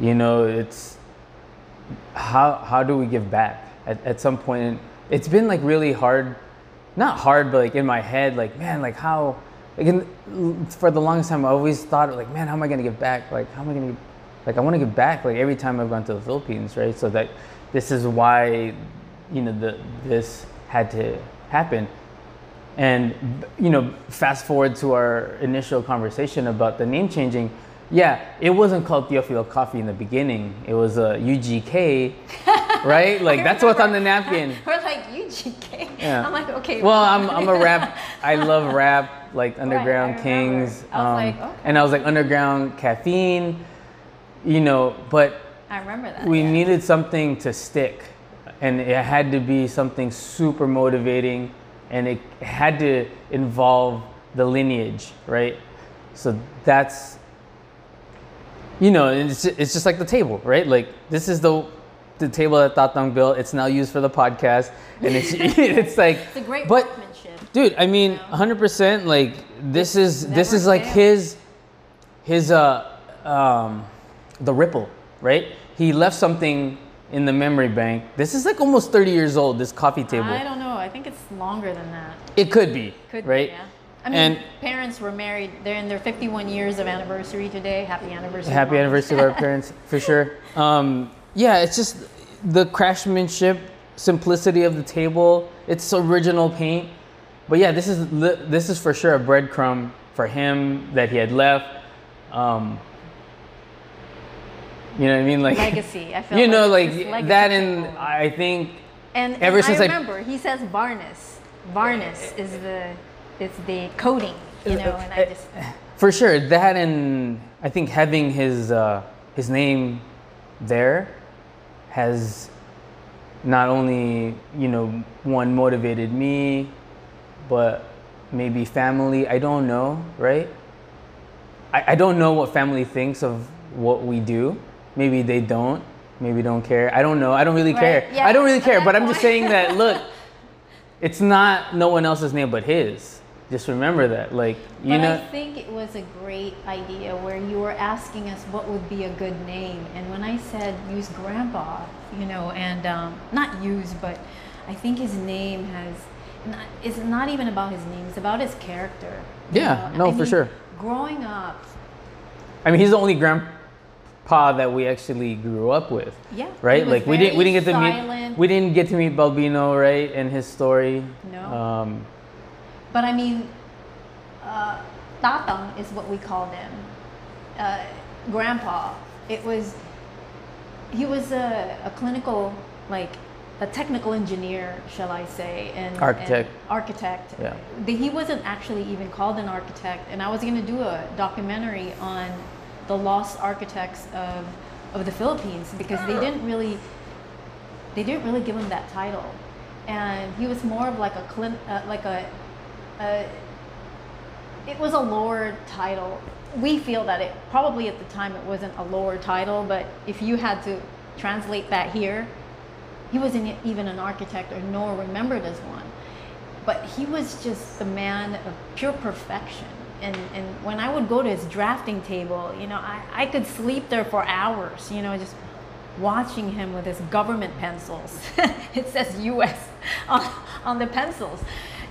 You know, it's how how do we give back at, at some point? It's been like really hard, not hard, but like in my head, like, man, like how, like in, for the longest time, I always thought like, man, how am I gonna give back? Like, how am I gonna, like, I want to give back. Like every time I've gone to the Philippines, right? So that this is why, you know, the this had to happen. And, you know, fast forward to our initial conversation about the name changing. Yeah, it wasn't called Teofilo Coffee in the beginning. It was a uh, U G K, right? Like, that's what's on the napkin. We're like, U G K? Yeah. I'm like, okay. Well, I'm I'm a rap. I love rap, like Underground right, Kings. I um, was like, okay. And I was like, Underground Caffeine, you know, but... I remember that. We yeah. needed something to stick. and it had to be something super motivating, and it had to involve the lineage, right? So that's, you know, it's it's just like the table, right? Like this is the the table that Tatang built. It's now used for the podcast, and it's it's like it's a great but, workmanship, dude. I mean, one hundred percent. Like this is this is like his his uh um the ripple, right? He left something in the memory bank. This is like almost thirty years old, this coffee table. I don't know. I think it's longer than that. It could be. Could right? be, yeah. I mean, and parents were married. They're in their fifty-one years of anniversary today. Happy anniversary. Happy mom. Anniversary to our parents, for sure. Um, yeah, it's just the craftsmanship, simplicity of the table. It's original paint. But yeah, this is this is for sure a breadcrumb for him that he had left. Um, You know what I mean? Like legacy. I feel you know, like, like that, and people. I think. And, and ever I since remember, I remember, he says varnish. Varnish is the, it's the coating, you know. And I just for sure that, and I think having his uh, his name there has not only, you know, one motivated me, but maybe family. I don't know, right? I, I don't know what family thinks of what we do. Maybe they don't, maybe don't care. I don't know. I don't really right. care. Yeah, I don't really care, but I'm just saying that, look, it's not no one else's name but his. Just remember that. Like, you but know. I think it was a great idea where you were asking us what would be a good name. And when I said use grandpa, you know, and um, not use, but I think his name has, it's not even about his name, it's about his character. Yeah, you know? no, I for mean, sure. Growing up. I mean, he's the only grandpa that we actually grew up with, yeah, right? Like we didn't we didn't get to silent. meet we didn't get to meet Balbino, right? And his story. No. Um, but I mean, uh, Tatang is what we called him. Uh, grandpa. It was. He was a, a clinical, like a technical engineer, shall I say, and architect. And architect. Yeah. He wasn't actually even called an architect, and I was going to do a documentary on the lost architects of of the Philippines, because they didn't really they didn't really give him that title, and he was more of like a clin, uh, like a uh, it was a lower title. We feel that it probably at the time it wasn't a lower title, but if you had to translate that here, he wasn't even an architect or nor remembered as one, but he was just the man of pure perfection. And, and when I would go to his drafting table, you know, I, I could sleep there for hours, you know, just watching him with his government pencils. It says U S on, on the pencils.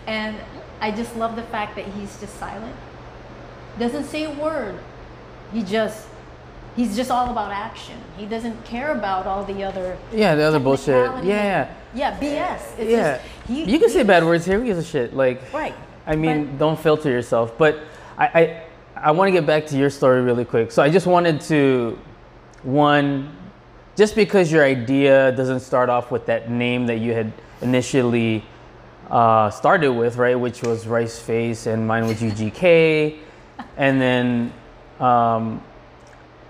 And I just love the fact that he's just silent. Doesn't say a word. He just, he's just all about action. He doesn't care about all the other. Yeah, the other bullshit. Yeah, yeah. Yeah, B S. It's yeah. Just, he, you can he, say bad words here. Who gives a shit? Like, right. I mean, but, don't filter yourself. But I, I, I want to get back to your story really quick. So I just wanted to, one, just because your idea doesn't start off with that name that you had initially uh, started with, right? Which was Rice Face, and mine was U G K, and then, um,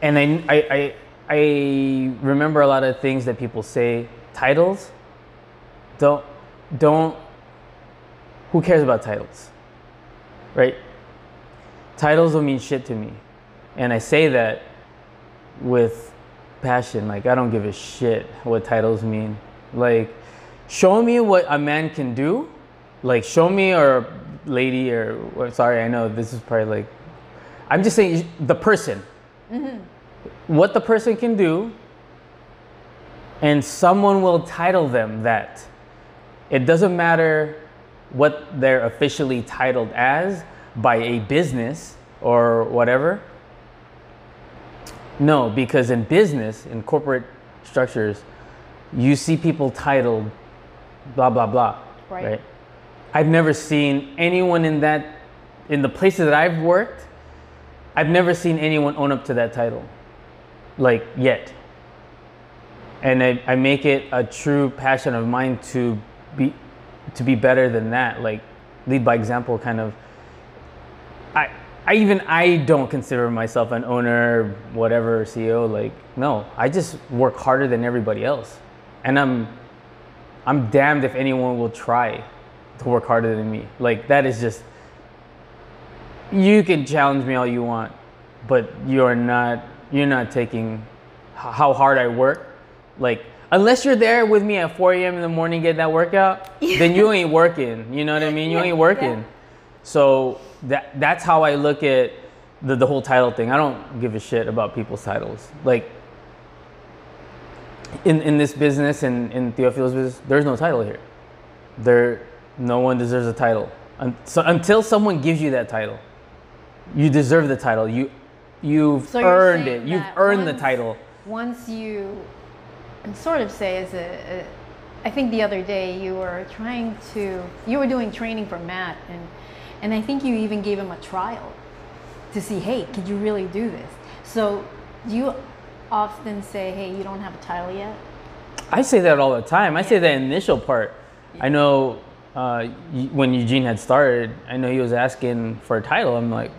and I, I, I, I remember a lot of things that people say. Titles, don't, don't. Who cares about titles, right? Titles don't mean shit to me. And I say that with passion. Like, I don't give a shit what titles mean. Like, show me what a man can do. Like, show me, or lady, or, or sorry, I know this is probably like, I'm just saying the person. Mm-hmm. What the person can do, and someone will title them that. It doesn't matter what they're officially titled as by a business or whatever. No, because in business, in corporate structures, you see people titled blah, blah, blah, right? right? I've never seen anyone in that, in the places that I've worked, I've never seen anyone own up to that title, like, yet. And I, I make it a true passion of mine to be to be better than that, like lead by example kind of. I I even I don't consider myself an owner, whatever, C E O, like no, I just work harder than everybody else. And I'm I'm damned if anyone will try to work harder than me. Like, that is just, you can challenge me all you want, but you're not, you're not taking how hard I work. Like, unless you're there with me at four a.m. in the morning, get that workout, yeah. then you ain't working. You know what I mean? You yeah, ain't working. Yeah. So that that's how I look at the, the whole title thing. I don't give a shit about people's titles. Like, in, in this business and in, in Theophilo's business, there's no title here. There, no one deserves a title. Um, so until someone gives you that title, you deserve the title. You, you've so earned it. You've earned once, the title. Once you... sort of say is a, a I think the other day you were trying to you were doing training for Matt, and and I think you even gave him a trial to see, hey, could you really do this? So do you often say, hey, you don't have a title yet? I say that all the time. I yeah. say that initial part. Yeah. I know uh, when Eugene had started, I know he was asking for a title. I'm like,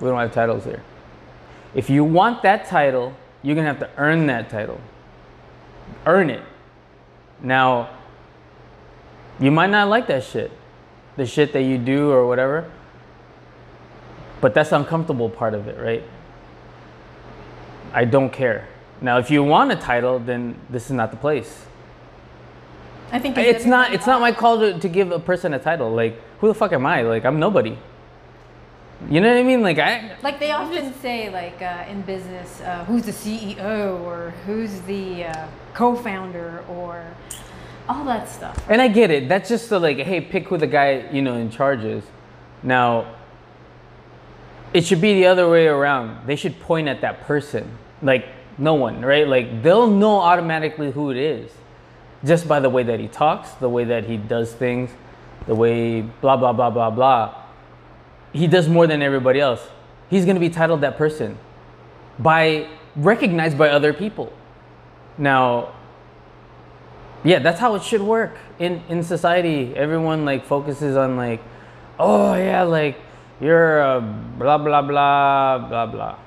we don't have titles here. If you want that title, you're gonna have to earn that title. Earn it. Now, you might not like that shit, the shit that you do or whatever, but that's the uncomfortable part of it, right? I don't care. Now, if you want a title, then this is not the place. I think it's not. It's not my call to, to give a person a title. Like, who the fuck am I? Like, I'm nobody. You know what I mean? Like I. Like they often just, say, like uh, in business, uh, who's the C E O or who's the uh, co-founder or all that stuff. Right? And I get it. That's just the like, hey, pick who the guy you know in charge is. Now, it should be the other way around. They should point at that person. Like no one, right? Like they'll know automatically who it is, just by the way that he talks, the way that he does things, the way blah blah blah blah blah. He does more than everybody else. He's going to be titled that person, by recognized by other people. Now, yeah, that's how it should work in, in society. Everyone like focuses on like, oh yeah, like you're a blah blah blah blah blah.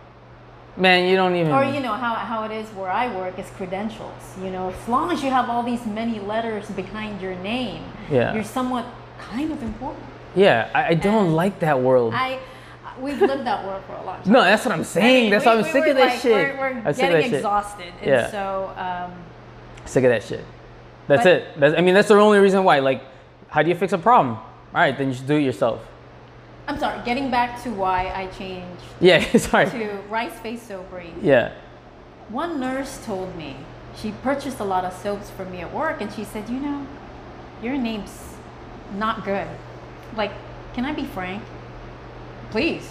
Man, you don't even. Or you know how how it is where I work is credentials. You know, as long as you have all these many letters behind your name, yeah. you're somewhat kind of important. Yeah, I, I don't and like that world. I, we've lived that world for a long time. No, that's what I'm saying. I mean, that's we, why I'm we sick of that like, shit. We're, we're getting exhausted. Shit. And yeah. so... Um, sick of that shit. That's but, it. That's, I mean, that's the only reason why. Like, how do you fix a problem? All right, then you should do it yourself. I'm sorry. Getting back to why I changed yeah, sorry. to Rice Face Sopery. Yeah. One nurse told me, she purchased a lot of soaps for me at work, and she said, you know, your name's not good. Like, can I be frank? Please.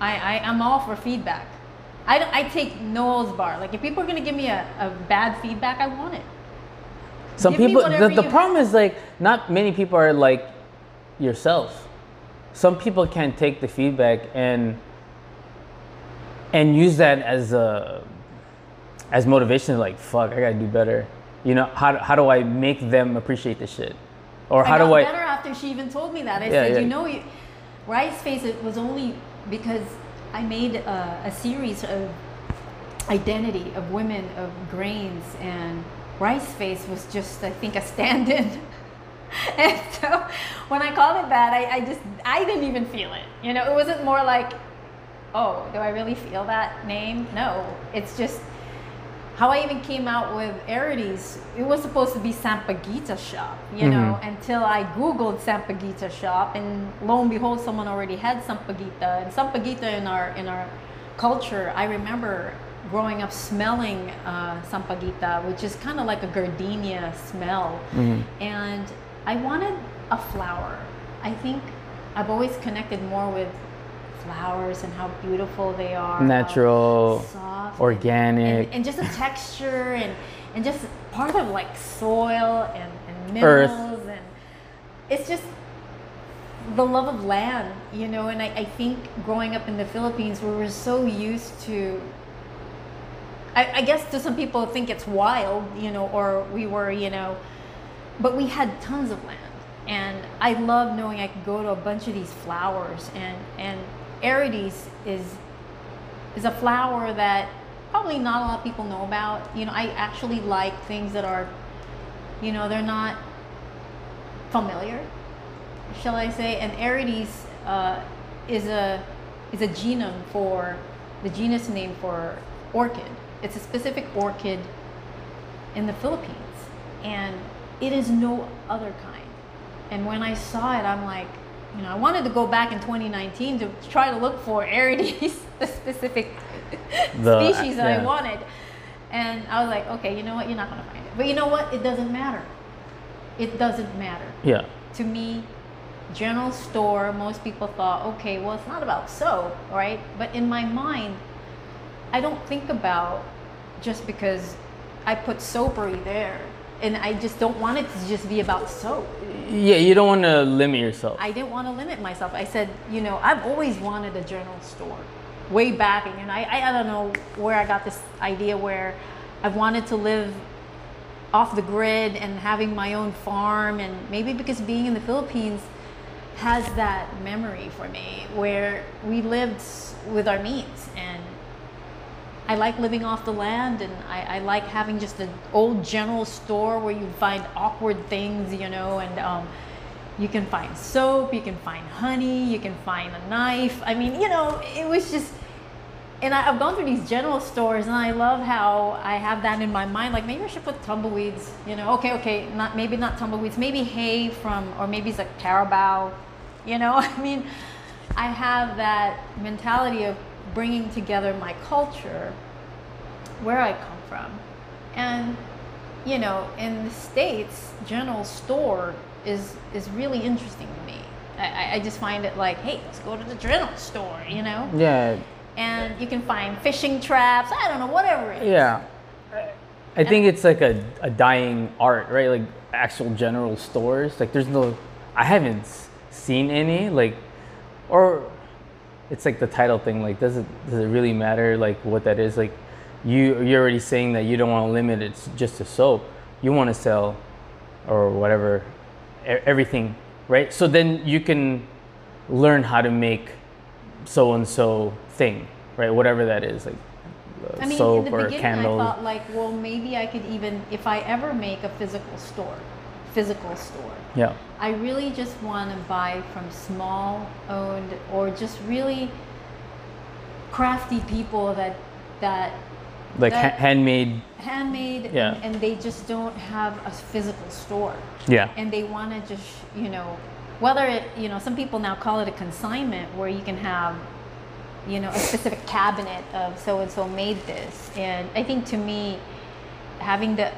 I, I, I'm all for feedback. I, don't, I take no holds barred. Like, if people are going to give me a, a bad feedback, I want it. Some give people, the, the problem have. is, like, not many people are like yourself. Some people can't take the feedback and and use that as a, as motivation. Like, fuck, I got to do better. You know, how, how do I make them appreciate this shit? Or how I got do I better after she even told me that. I yeah, said, yeah. you know, you, Rice Face, it was only because I made a, a series of identity of women of grains, and Rice Face was just, I think, a stand-in. And so when I called it that, I, I just, I didn't even feel it. You know, it wasn't more like, oh, do I really feel that name? No, it's just how I even came out with Aerides, it was supposed to be Sampaguita shop, you know, mm-hmm. until I Googled Sampaguita shop, and lo and behold, someone already had Sampaguita. And Sampaguita in our in our culture, I remember growing up smelling uh, Sampaguita, which is kind of like a gardenia smell. Mm-hmm. And I wanted a flower. I think I've always connected more with flowers and how beautiful they are, natural, soft, organic, and, and just the texture and and just part of like soil and, and minerals Earth. And it's just the love of land, you know. And I, I think growing up in the Philippines, we were so used to, I, I guess to some people think it's wild, you know, or we were, you know, but we had tons of land, and I love knowing I could go to a bunch of these flowers and and Aerides is is a flower that probably not a lot of people know about. You know, I actually like things that are You know, they're not familiar, shall I say? And Aerides uh, is a is a genome for the genus name for orchid. It's a specific orchid in the Philippines, and it is no other kind. And when I saw it, I'm like, you know, I wanted to go back in twenty nineteen to try to look for Aerides, the specific the, species that yeah. I wanted. And I was like, okay, you know what? You're not going to find it. But you know what? It doesn't matter. It doesn't matter. Yeah. To me, general store, most people thought, okay, well, it's not about soap, right? But in my mind, I don't think about just because I put soapery there. And I just don't want it to just be about soap. Yeah, you don't want to limit yourself. I didn't want to limit myself. I said, you know, I've always wanted a general store way back. And I, I, I don't know where I got this idea where I've wanted to live off the grid and having my own farm. And maybe because being in the Philippines has that memory for me where we lived with our means. And I like living off the land, and I, I like having just an old general store where you find awkward things, you know, and um, you can find soap, you can find honey, you can find a knife. I mean, you know, it was just, and I, I've gone through these general stores, and I love how I have that in my mind. Like, maybe I should put tumbleweeds, you know, okay, okay, not maybe not tumbleweeds, maybe hay from, or maybe it's like Carabao, you know, I mean, I have that mentality of bringing together my culture, where I come from. And, you know, in the States, general store is is really interesting to me. I, I just find it like, hey, let's go to the general store, you know? Yeah. And you can find fishing traps, I don't know, whatever it is. Yeah. I and think it's like a, a dying art, right? Like actual general stores. Like there's no, I haven't seen any, like, or... It's like the title thing, like does it does it really matter like what that is? Like you you're already saying that you don't want to limit it just to soap. You want to sell or whatever everything, right? So then you can learn how to make so and so thing, right? Whatever that is, like uh, I mean, soap in the or beginning, candles. I thought like, well, maybe I could even if I ever make a physical store, physical store. Yeah. I really just want to buy from small owned or just really crafty people that that like that ha- handmade handmade yeah. and, and they just don't have a physical store. Yeah. And they want to just, you know, whether it, you know, some people now call it a consignment where you can have, you know, a specific cabinet of so and so made this. And I think to me having the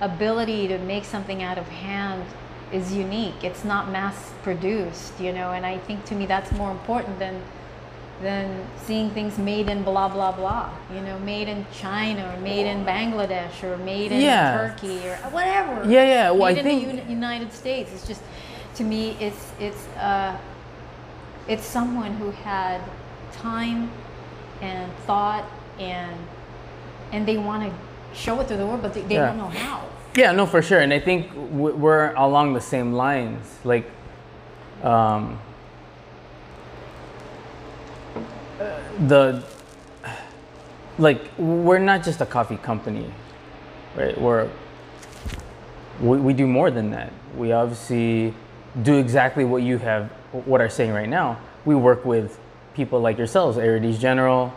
ability to make something out of hand is unique. It's not mass produced, you know, and I think to me that's more important than than seeing things made in blah blah blah, you know, made in China or made in Bangladesh or made in yeah. Turkey or whatever. Yeah, yeah. Well, made I in think the United States. It's just to me, it's it's uh, it's someone who had time and thought and and they want to show it to the world, but they, they yeah. don't know how. Yeah, no, for sure. And I think we're along the same lines. Like, um, the, like, we're not just a coffee company, right? We're, we, we do more than that. We obviously do exactly what you have, what are saying right now. We work with people like yourselves, Aerides General,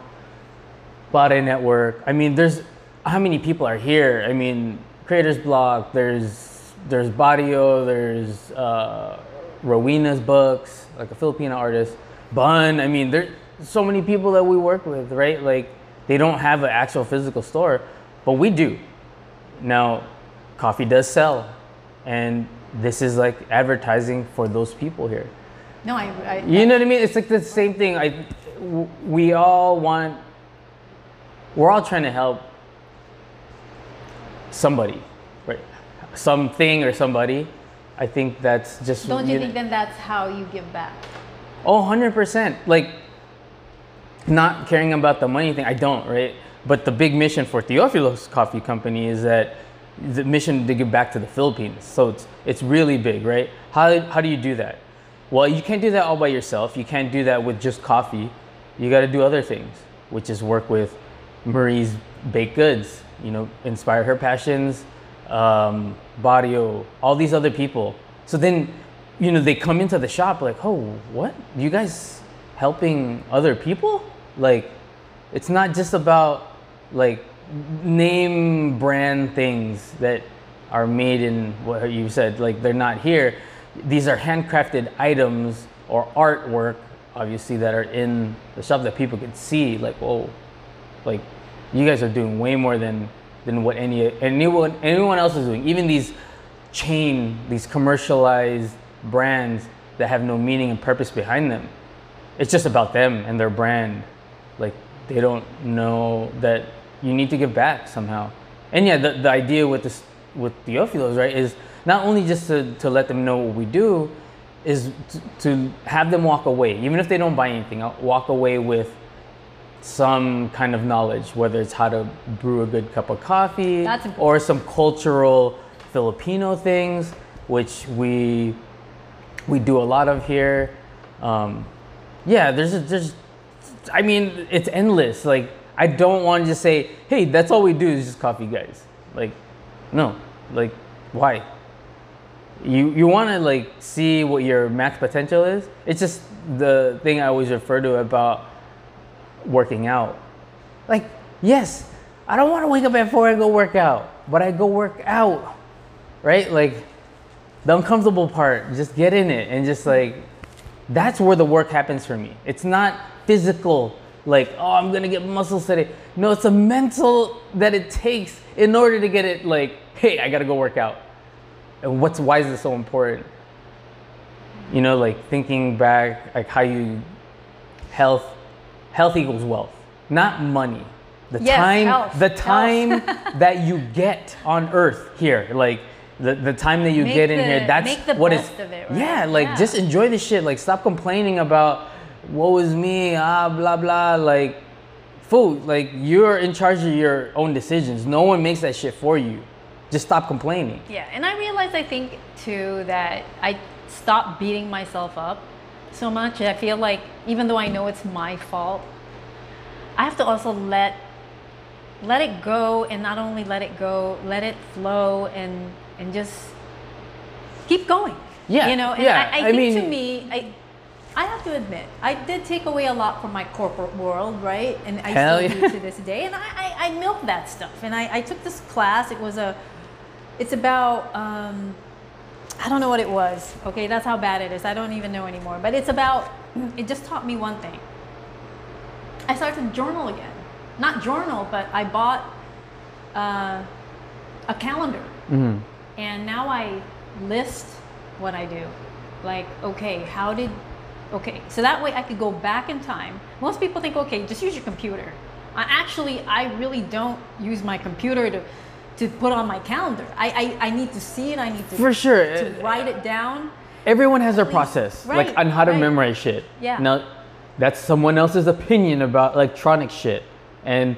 Bare Network. I mean, there's, how many people are here? I mean, Creator's Block, there's there's Barrio, there's uh, Rowena's Books, like a Filipino artist, Bun. I mean, there's so many people that we work with, right? Like, they don't have an actual physical store, but we do. Now, coffee does sell, and this is like advertising for those people here. No, I... I you know what I mean? It's like the same thing. I, we all want... We're all trying to help somebody, right? Something or somebody. I think that's just... Don't you, you think know. Then that's how you give back? Oh, one hundred percent. Like, not caring about the money thing, I don't, right? But the big mission for Teofilo's Coffee Company is that the mission to give back to the Philippines. So it's it's really big, right? How, how do you do that? Well, you can't do that all by yourself. You can't do that with just coffee. You got to do other things, which is work with Marie's Baked Goods. You know, inspire her passions, um, Barrio, all these other people. So then, you know, they come into the shop like, oh, what? You guys helping other people? Like, it's not just about like name brand things that are made in what you said, like they're not here. These are handcrafted items or artwork, obviously, that are in the shop that people could see. Like, whoa, like you guys are doing way more than than what any anyone anyone else is doing. Even these chain, these commercialized brands that have no meaning and purpose behind them. It's just about them and their brand. Like, they don't know that you need to give back somehow. And yeah, the, the idea with this, with Theophilos, right, is not only just to, to let them know what we do, is to, to have them walk away, even if they don't buy anything, walk away with some kind of knowledge, whether it's how to brew a good cup of coffee, That's or some cultural Filipino things, which we we do a lot of here. Um, yeah, there's a, there's, I mean, it's endless. Like, I don't want to just say, hey, that's all we do is just coffee, guys. Like, no, like, why? You you want to like see what your max potential is. It's just the thing I always refer to about working out. Like, yes, I don't want to wake up at four and go work out, but I go work out, right? Like, the uncomfortable part, just get in it and just like, that's where the work happens for me. It's not physical, like, oh, I'm gonna get muscles today. No, it's a mental that it takes in order to get it like, hey, I gotta go work out. And what's, why is this so important? You know, like thinking back, like how you, health, health equals wealth, not money. The yes, time, health. the time that you get on earth here, like the, the time that you make get in the, here, that's make the what best is, of it, right? yeah, like yeah. Just enjoy the shit. Like, stop complaining about, woe is me, ah, blah, blah, like, food, like, you're in charge of your own decisions. No one makes that shit for you. Just stop complaining. Yeah, and I realized, I think, too, that I stopped beating myself up so much. I feel like, even though I know it's my fault, I have to also let let it go, and not only let it go, let it flow, and and just keep going. Yeah, you know, and yeah. I, I think I mean, to me, I. I have to admit, I did take away a lot from my corporate world, right? And I Hell still yeah. do to this day. And I, I, I milk that stuff. And I, I took this class. It was a, it's about, um, I don't know what it was. Okay, that's how bad it is. I don't even know anymore. But it's about, it just taught me one thing. I started to journal again. Not journal, but I bought uh, a calendar. Mm-hmm. And now I list what I do. Like, okay, how did... Okay, so that way I could go back in time. Most people think, okay, just use your computer. I actually, I really don't use my computer to to put on my calendar. I, I, I need to see it. I need to, For sure. to write it down. Everyone has their process, right, like on how to right. memorize shit. Yeah. Now, that's someone else's opinion about electronic shit and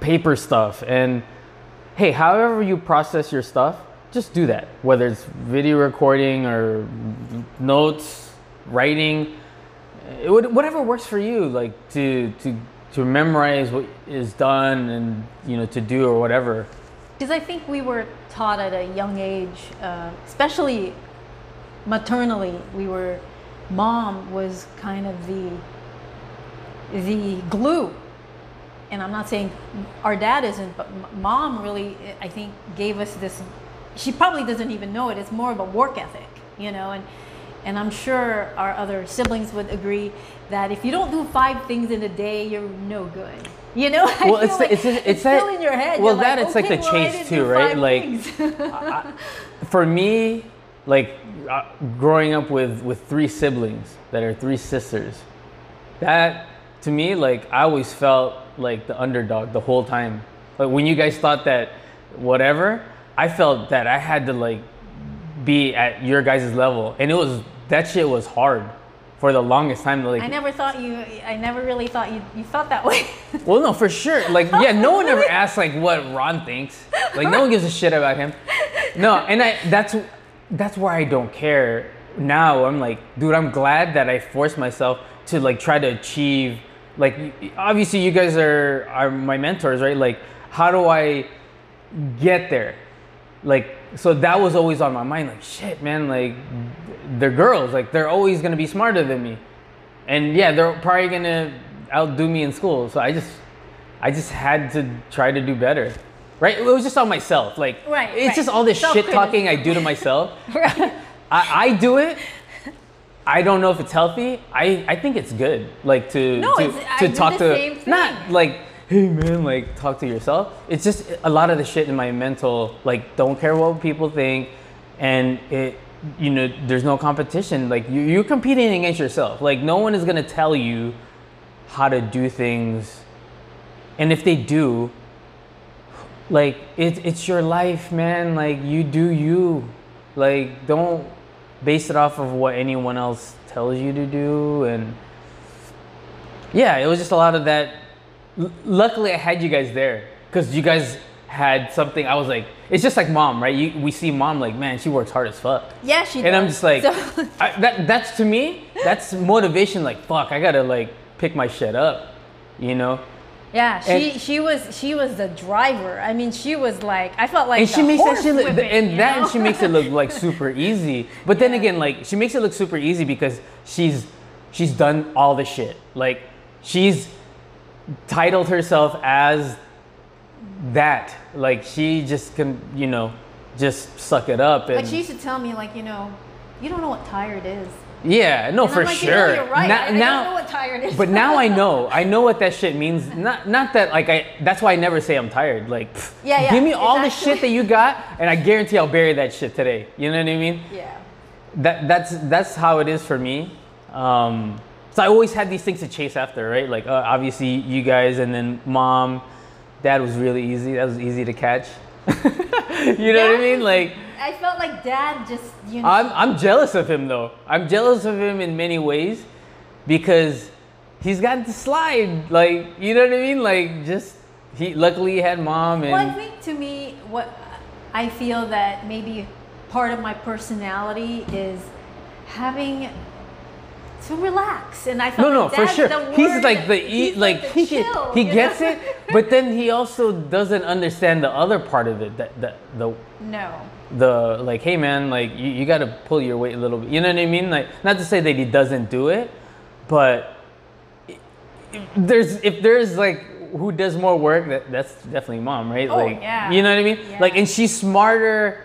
paper stuff. And hey, however you process your stuff, just do that. Whether it's video recording or notes, writing, it would, whatever works for you, like to to to memorize what is done and, you know, to do or whatever. Because I think we were taught at a young age, uh, especially maternally, we were, mom was kind of the the glue. And I'm not saying our dad isn't, but mom really, I think, gave us this. She probably doesn't even know it. It's more of a work ethic, you know, and. And I'm sure our other siblings would agree that if you don't do five things in a day, you're no good. You know, I well, feel it's, like it's, it's, it's that, still in your head. Well, you're that like, it's okay, like the well, chase too, right? Like, I, for me, like uh, growing up with with three siblings that are three sisters, that to me, like I always felt like the underdog the whole time. Like when you guys thought that whatever, I felt that I had to like. Be at your guys' level, and it was that shit was hard for the longest time. Like, I never thought you, I never really thought you, you felt that way. Well, no, for sure. Like, yeah, no one ever asks like what Ron thinks. Like, no one gives a shit about him. No, and I that's that's where I don't care now. I'm like, dude, I'm glad that I forced myself to like try to achieve. Like, obviously, you guys are are my mentors, right? Like, how do I get there? like, so that was always on my mind. Like, shit, man, like, they're girls. Like, they're always going to be smarter than me. And yeah, they're probably going to outdo me in school. So I just, I just had to try to do better. Right? It was just on myself. Like, right, it's right. just all this shit talking I do to myself. Right. I, I do it. I don't know if it's healthy. I, I think it's good. Like, to, no, to, it's, to I talk do the to, same thing. Not like, hey man, like, talk to yourself. It's just a lot of the shit in my mental, like, don't care what people think. And it, you know, there's no competition. Like, you, you're competing against yourself. Like, no one is going to tell you how to do things. And if they do, like, it, it's your life, man. Like, you do you. Like, don't base it off of what anyone else tells you to do. And yeah, it was just a lot of that. Luckily, I had you guys there because you guys had something. I was like, it's just like mom, right? You, we see mom like, man, she works hard as fuck. Yeah, she does. And I'm just like, so- I, that, that's to me, that's motivation. Like, fuck, I gotta like pick my shit up, you know? Yeah, she, and, she was she was the driver. I mean, she was like, I felt like, and the she makes horse that she look, whipping, and that and she makes it look like super easy. But yeah. then again, like, she makes it look super easy because she's she's done all the shit. Like, she's titled herself as that. Like, she just can, you know, just suck it up. And like, she used to tell me, like, you know, you don't know what tired is. Yeah, no, and for I'm like, sure. You know, you're right. Now, I now, don't know what tired is. But now I know. I know what that shit means. Not, not that like I. That's why I never say I'm tired. Like, pff, yeah, yeah, give me exactly. all the shit that you got, and I guarantee I'll bury that shit today. You know what I mean? Yeah. That that's that's how it is for me. Um, so I always had these things to chase after, right? Like, uh, obviously you guys, and then mom, dad was really easy. That was easy to catch. you know yeah. what I mean? Like. I felt like dad just, you know. I'm I'm jealous of him though. I'm jealous of him in many ways because he's gotten to slide. Like, you know what I mean? Like, just, he luckily he had mom. And well, I think to me, what I feel that maybe part of my personality is having to relax. And I felt no, like no, dad's for sure. the word. He's like the, he's like, like the he, chill, he gets know? it, but then he also doesn't understand the other part of it. That the, the, no. the like, hey man, like you, you got to pull your weight a little bit, you know what I mean? Like, not to say that he doesn't do it, but if there's if there's like who does more work, that that's definitely mom, right? Oh, like yeah. you know what I mean? Yeah. Like, and she's smarter,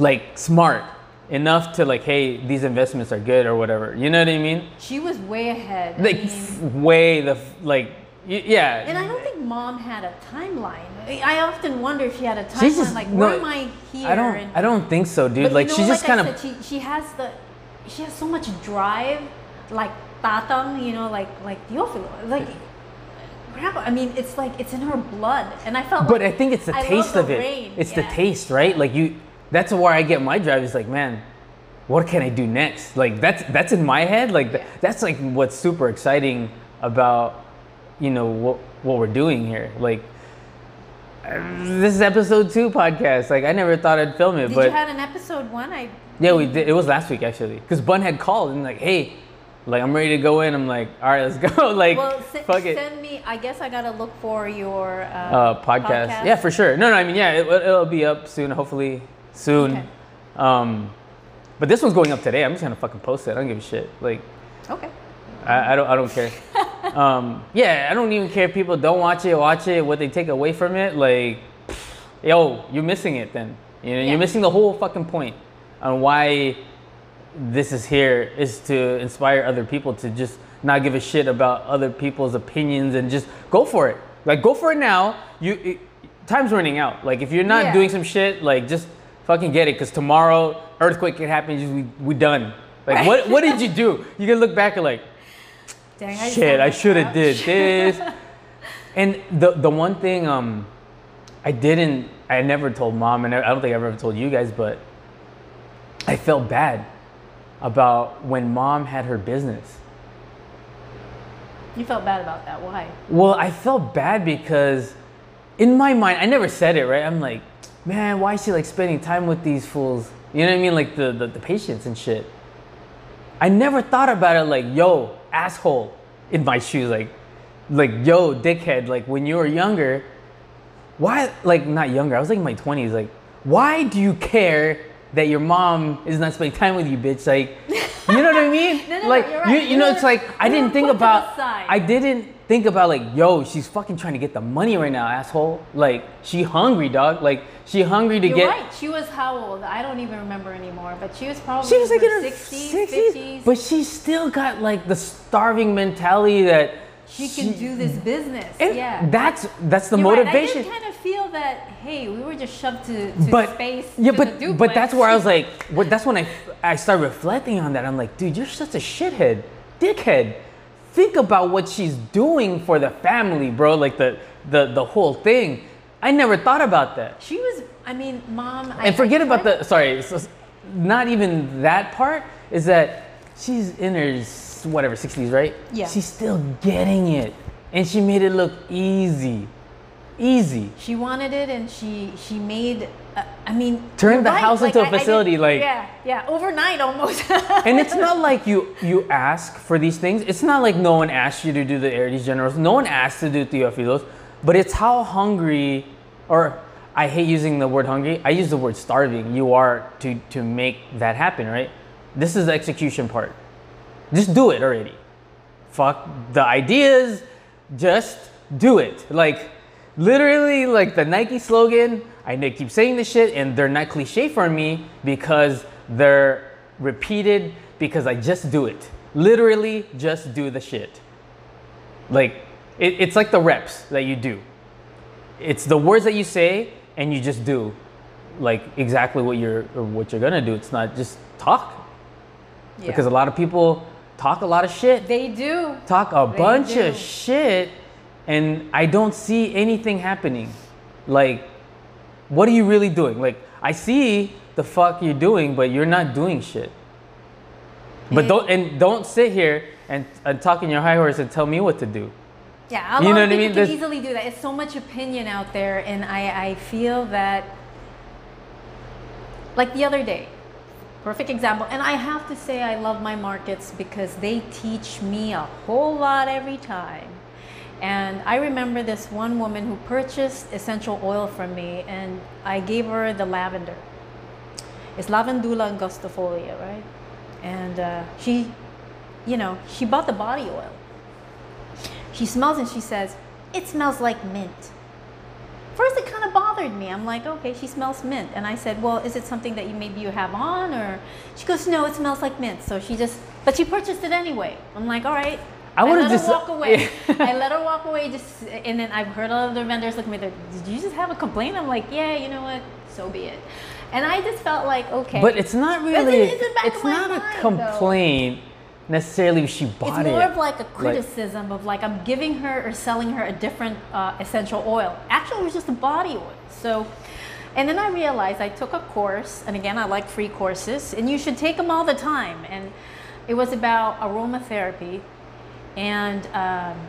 like smart enough to like, hey, these investments are good or whatever, you know what I mean? She was way ahead, like I mean, way the like yeah. And I don't think mom had a timeline. I often wonder if she had a timeline. Just, like, where no, am I here? I don't. And, I don't think so, dude. Like, you know, she like just kind of. She, she has the. She has so much drive, like Tatong, you know, like like Teofilo, like. I mean, it's like it's in her blood, and I felt. But like, I think it's the I taste of it. Rain. It's yeah. the taste, right? Like you. That's where I get my drive. It's like, man, what can I do next? Like that's that's in my head. Like yeah. that's like what's super exciting about. You know what what we're doing here. Like this is episode two podcast. Like I never thought I'd film it. Did but you had an episode one? I yeah we did. It was last week actually because Bun had called and like, hey, like I'm ready to go in. I'm like, all right, let's go. Like well, s- fuck it. Send me. I guess I gotta look for your uh, uh, podcast. podcast. Yeah, for sure. No, no. I mean, yeah, it, it'll be up soon. Hopefully soon. Okay. Um, but this one's going up today. I'm just gonna fucking post it. I don't give a shit. Like okay. I, I don't. I don't care. Um, yeah, I don't even care if people don't watch it, watch it, what they take away from it, like, yo, you're missing it then. You know, yeah. You're missing the whole fucking point on why this is here is to inspire other people to just not give a shit about other people's opinions and just go for it. Like, go for it now. You, it, time's running out. Like, if you're not yeah. doing some shit, like, just fucking get it because tomorrow, earthquake can happen, just, we, we done. Like, right. what, what did you do? You can look back and like... Dang, I Shit, I should have did this. And the the one thing um, I didn't, I never told mom, and I don't think I've ever told you guys, but I felt bad about when mom had her business. You felt bad about that, why? Well, I felt bad because in my mind, I never said it, right? I'm like, man, why is she like spending time with these fools? You know what I mean? Like the, the, the patients and shit. I never thought about it like, yo, asshole in my shoes, like like yo dickhead, like when you were younger why, like, not younger, I was like in my twenties, like, why do you care that your mom is not spending time with you, bitch? Like, you know what I mean? no, no, like, no, you're right. you, you know, it's like, I didn't think about, I didn't think about like, yo, she's fucking trying to get the money right now, asshole. Like, she hungry, dog. Like, she hungry to you're get. You're right. She was how old? I don't even remember anymore, but she was probably she was like in her sixties, fifties. But she still got like the starving mentality that she, she can do this business. And yeah. That's, that's the you're motivation. Right. I did kind of feel that, hey, we were just shoved to, to but, space. Yeah, to but, the but that's where I was like, what, that's when I, I started reflecting on that. I'm like, dude, you're such a shithead, dickhead. Think about what she's doing for the family, bro. Like the, the, the whole thing. I never thought about that. She was, I mean, mom. And I, forget I, about I, the, sorry, so not even that part is that she's in her whatever sixties, right? Yeah. She's still getting it, and she made it look easy, easy. She wanted it, and she she made. Uh, I mean, turned the right. house like, into I, a facility, like yeah, yeah, overnight almost. And it's not like you you ask for these things. It's not like no one asked you to do the Aerides Generals. No one asked to do Teofilos, but it's how hungry, or I hate using the word hungry. I use the word starving. You are to to make that happen, right? This is the execution part. Just do it already. Fuck the ideas. Just do it. Like, literally, like the Nike slogan, I keep saying this shit, and they're not cliche for me because they're repeated because I just do it. Literally, just do the shit. Like, it, it's like the reps that you do. It's the words that you say, and you just do, like, exactly what you're, or what you're gonna do. It's not just talk. Yeah. Because a lot of people talk a lot of shit. They do. Talk a they bunch do. of shit, and I don't see anything happening. Like, what are you really doing? Like, I see the fuck you're doing, but you're not doing shit. But hey. don't and don't sit here and, and talk in your high horse and tell me what to do. Yeah, a lot you know of people I mean? can There's... easily do that. It's so much opinion out there, and I, I feel that, like the other day, perfect example. And I have to say I love my markets because they teach me a whole lot every time. And I remember this one woman who purchased essential oil from me, and I gave her the lavender. It's Lavandula angustifolia, right? And uh, she, you know, she bought the body oil. She smells and she says, it smells like mint. First, it kind of bothered me. I'm like, okay, she smells mint. And I said, well, is it something that you maybe you have on? Or she goes, no, it smells like mint. So she just, but she purchased it anyway. I'm like, all right. I, I let just, her walk away. I let her walk away. Just, and then I've heard all of the vendors look at me, did you just have a complaint? I'm like, yeah, you know what? So be it. And I just felt like, okay. But it's not really, it it's not mind, a complaint. Though. Necessarily she bought it. It's more it. of like a criticism like, of like I'm giving her or selling her a different uh, essential oil. Actually, it was just a body oil. So, and then I realized I took a course, and again, I like free courses, and you should take them all the time. And it was about aromatherapy, and um,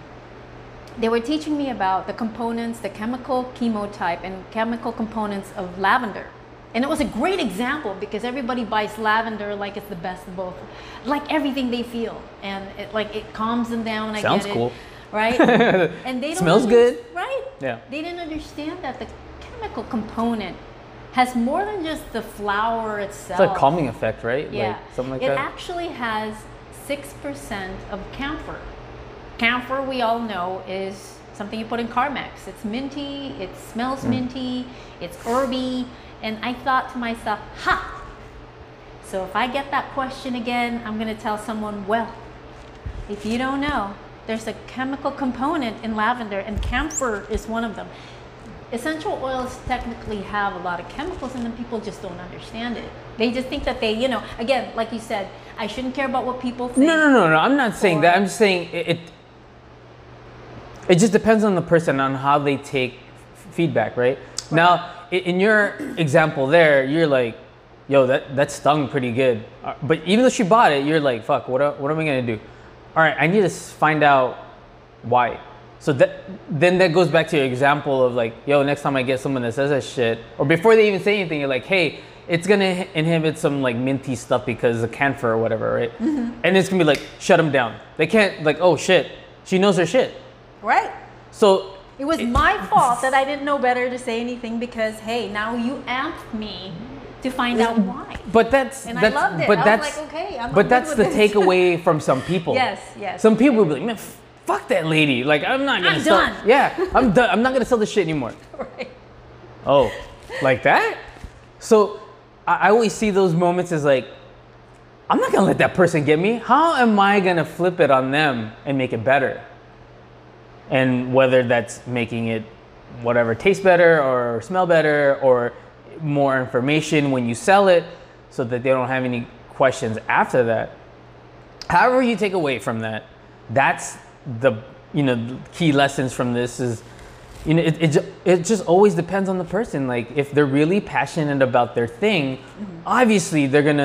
they were teaching me about the components, the chemical chemotype and chemical components of lavender. And it was a great example because everybody buys lavender like it's the best of both, like everything they feel, and it like it calms them down. I Sounds get it, cool, right? And they don't smells good, right? Yeah. They didn't understand that the chemical component has more than just the flower itself. It's a calming effect, right? Yeah, like something like it that. It actually has six percent of camphor. Camphor, we all know, is something you put in Carmex. It's minty. It smells mm. minty. It's herby. And I thought to myself, ha! So if I get that question again, I'm going to tell someone, well, if you don't know, there's a chemical component in lavender, and camphor is one of them. Essential oils technically have a lot of chemicals, and then people just don't understand it. They just think that they, you know, again, like you said, I shouldn't care about what people think. No, no, no, no. I'm not saying that. I'm just saying it, it, it just depends on the person, on how they take f- feedback, right? Right. Now, in your example there, you're like, yo, that, that stung pretty good. But even though she bought it, you're like, fuck, what, what am I going to do? All right, I need to find out why. So that, then that goes back to your example of like, yo, next time I get someone that says that shit, or before they even say anything, you're like, hey, it's going to inhibit some like minty stuff because of camphor or whatever, right? Mm-hmm. And it's going to be like, shut them down. They can't like, oh, shit, she knows her shit. Right. So It was it, my fault that I didn't know better to say anything because, hey, now you amped me to find out why. But that's, and that's, I loved it. But I that's, was like, okay, I'm But that's the takeaway from some people. Yes, yes. Some people will be like, fuck that lady. Like, I'm not going to sell. I'm done. Yeah, I'm done. I'm not going to sell this shit anymore. Right. Oh, like that? So I always see those moments as like, I'm not going to let that person get me. How am I going to flip it on them and make it better? And whether that's making it whatever taste better or smell better or more information when you sell it so that they don't have any questions after that. However you take away from that, that's the, you know, key lessons from this is, you know, it, it, it just always depends on the person. Like if they're really passionate about their thing, mm-hmm. obviously they're going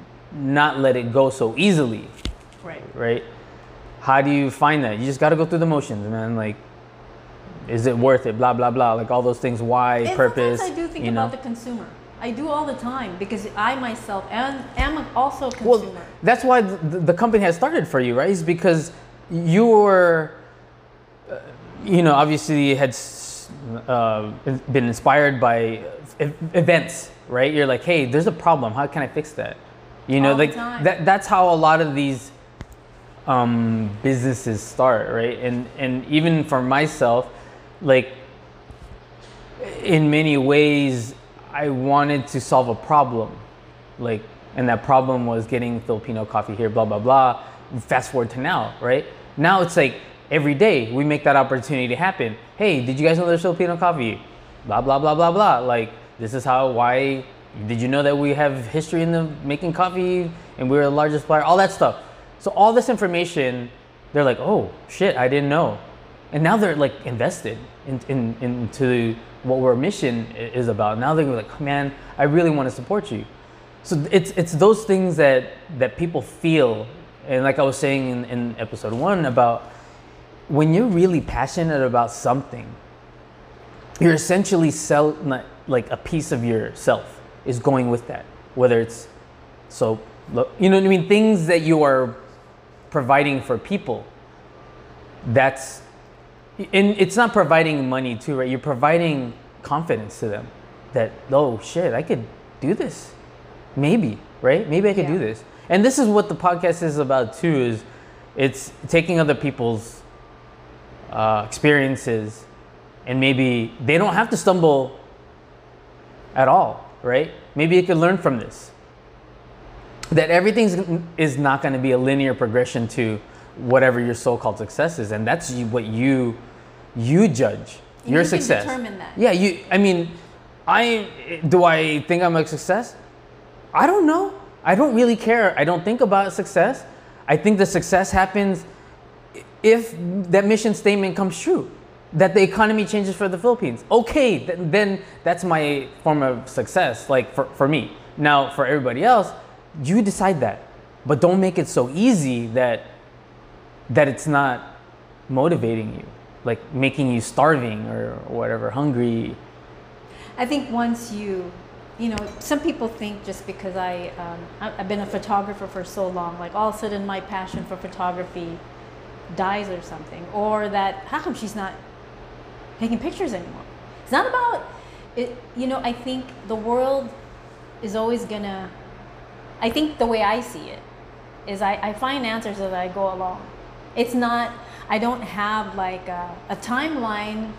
to not let it go so easily. Right. Right. How do you find that? You just got to go through the motions, man. Like, is it worth it? Blah, blah, blah. Like all those things. Why, and purpose. I do think you know? about the consumer. I do all the time because I myself am, am also a consumer. Well, that's why the, the company has started for you, right? Is because you were, uh, you know, obviously had uh, been inspired by events, right? You're like, hey, there's a problem. How can I fix that? You know, all like that, that's how a lot of these um, businesses start, right? And, and even for myself, like in many ways, I wanted to solve a problem. Like, and that problem was getting Filipino coffee here, blah, blah, blah. Fast forward to now, right? Now it's like every day we make that opportunity happen. Hey, did you guys know there's Filipino coffee? Blah, blah, blah, blah, blah. Like, this is how, why, did you know that we have history in the making coffee and we were the largest supplier, all that stuff. So all this information, they're like, oh shit, I didn't know. And now they're like invested in, in, into what our mission is about. Now they're like, man, I really want to support you. So it's it's those things that, that people feel. And like I was saying in, in episode one about when you're really passionate about something, you're essentially selling like a piece of yourself is going with that. Whether it's soap, you know what I mean? Things that you are providing for people. That's, and it's not providing money too, right? You're providing confidence to them that, oh shit, I could do this. Maybe, right? Maybe I could yeah. do this. And this is what the podcast is about too, is it's taking other people's uh, experiences and maybe they don't have to stumble at all, right? Maybe you could learn from this. That everything is not going to be a linear progression to whatever your so-called success is. And that's what you you judge, and your you success. You can determine that. Yeah, you, I mean, I do I think I'm a success? I don't know. I don't really care. I don't think about success. I think the success happens if that mission statement comes true, that the economy changes for the Philippines. Okay, th- then that's my form of success, like for, for me. Now, for everybody else, you decide that. But don't make it so easy that that it's not motivating you, like making you starving or whatever, hungry. I think once you... You know, some people think just because I, um, I've been a photographer for so long, like all of a sudden my passion for photography dies or something, or that how come she's not taking pictures anymore? It's not about it. You know, I think the world is always gonna, I think the way I see it is I, I find answers as I go along. It's not, I don't have like a, a timeline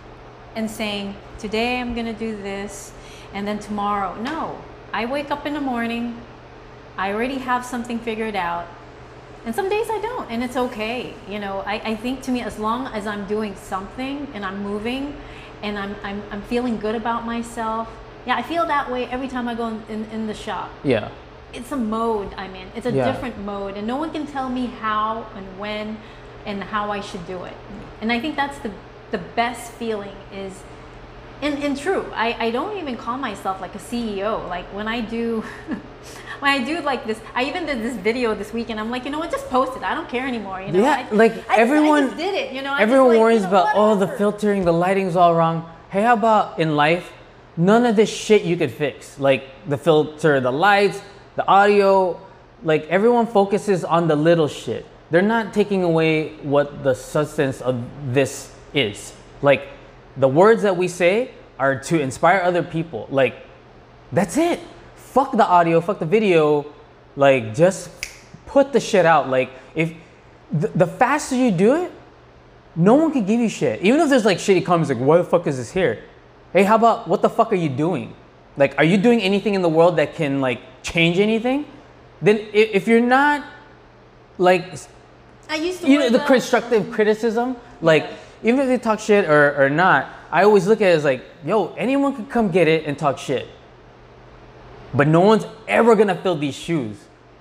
and saying, today I'm gonna do this. And then tomorrow, no, I wake up in the morning, I already have something figured out, and some days I don't, and it's okay. You know, I, I think to me, as long as I'm doing something and I'm moving and I'm, I'm, I'm feeling good about myself, yeah, I feel that way every time I go in, in, in the shop. Yeah. It's a mode I'm in, it's a yeah. different mode, and no one can tell me how and when and how I should do it. And I think that's the, the best feeling is, And, and true, I, I don't even call myself like a C E O. Like when I do, when I do like this, I even did this video this weekend. I'm like, you know what, just post it. I don't care anymore. You know, yeah, I, like I, everyone I just did it. You know, everyone like, worries you know, about all oh, the filtering, the lighting's all wrong. Hey, how about in life, none of this shit you could fix. Like the filter, the lights, the audio. Like everyone focuses on the little shit. They're not taking away what the substance of this is. Like. The words that we say are to inspire other people. Like, that's it. Fuck the audio, fuck the video. Like, just put the shit out. Like, if th- the faster you do it, no one can give you shit. Even if there's like shitty comments like, why the fuck is this here? Hey, how about, what the fuck are you doing? Like, are you doing anything in the world that can like change anything? Then if, if you're not like, I used to you know, the constructive criticism, like even if they talk shit or, or not, I always look at it as like, yo, anyone can come get it and talk shit. But no one's ever gonna fill these shoes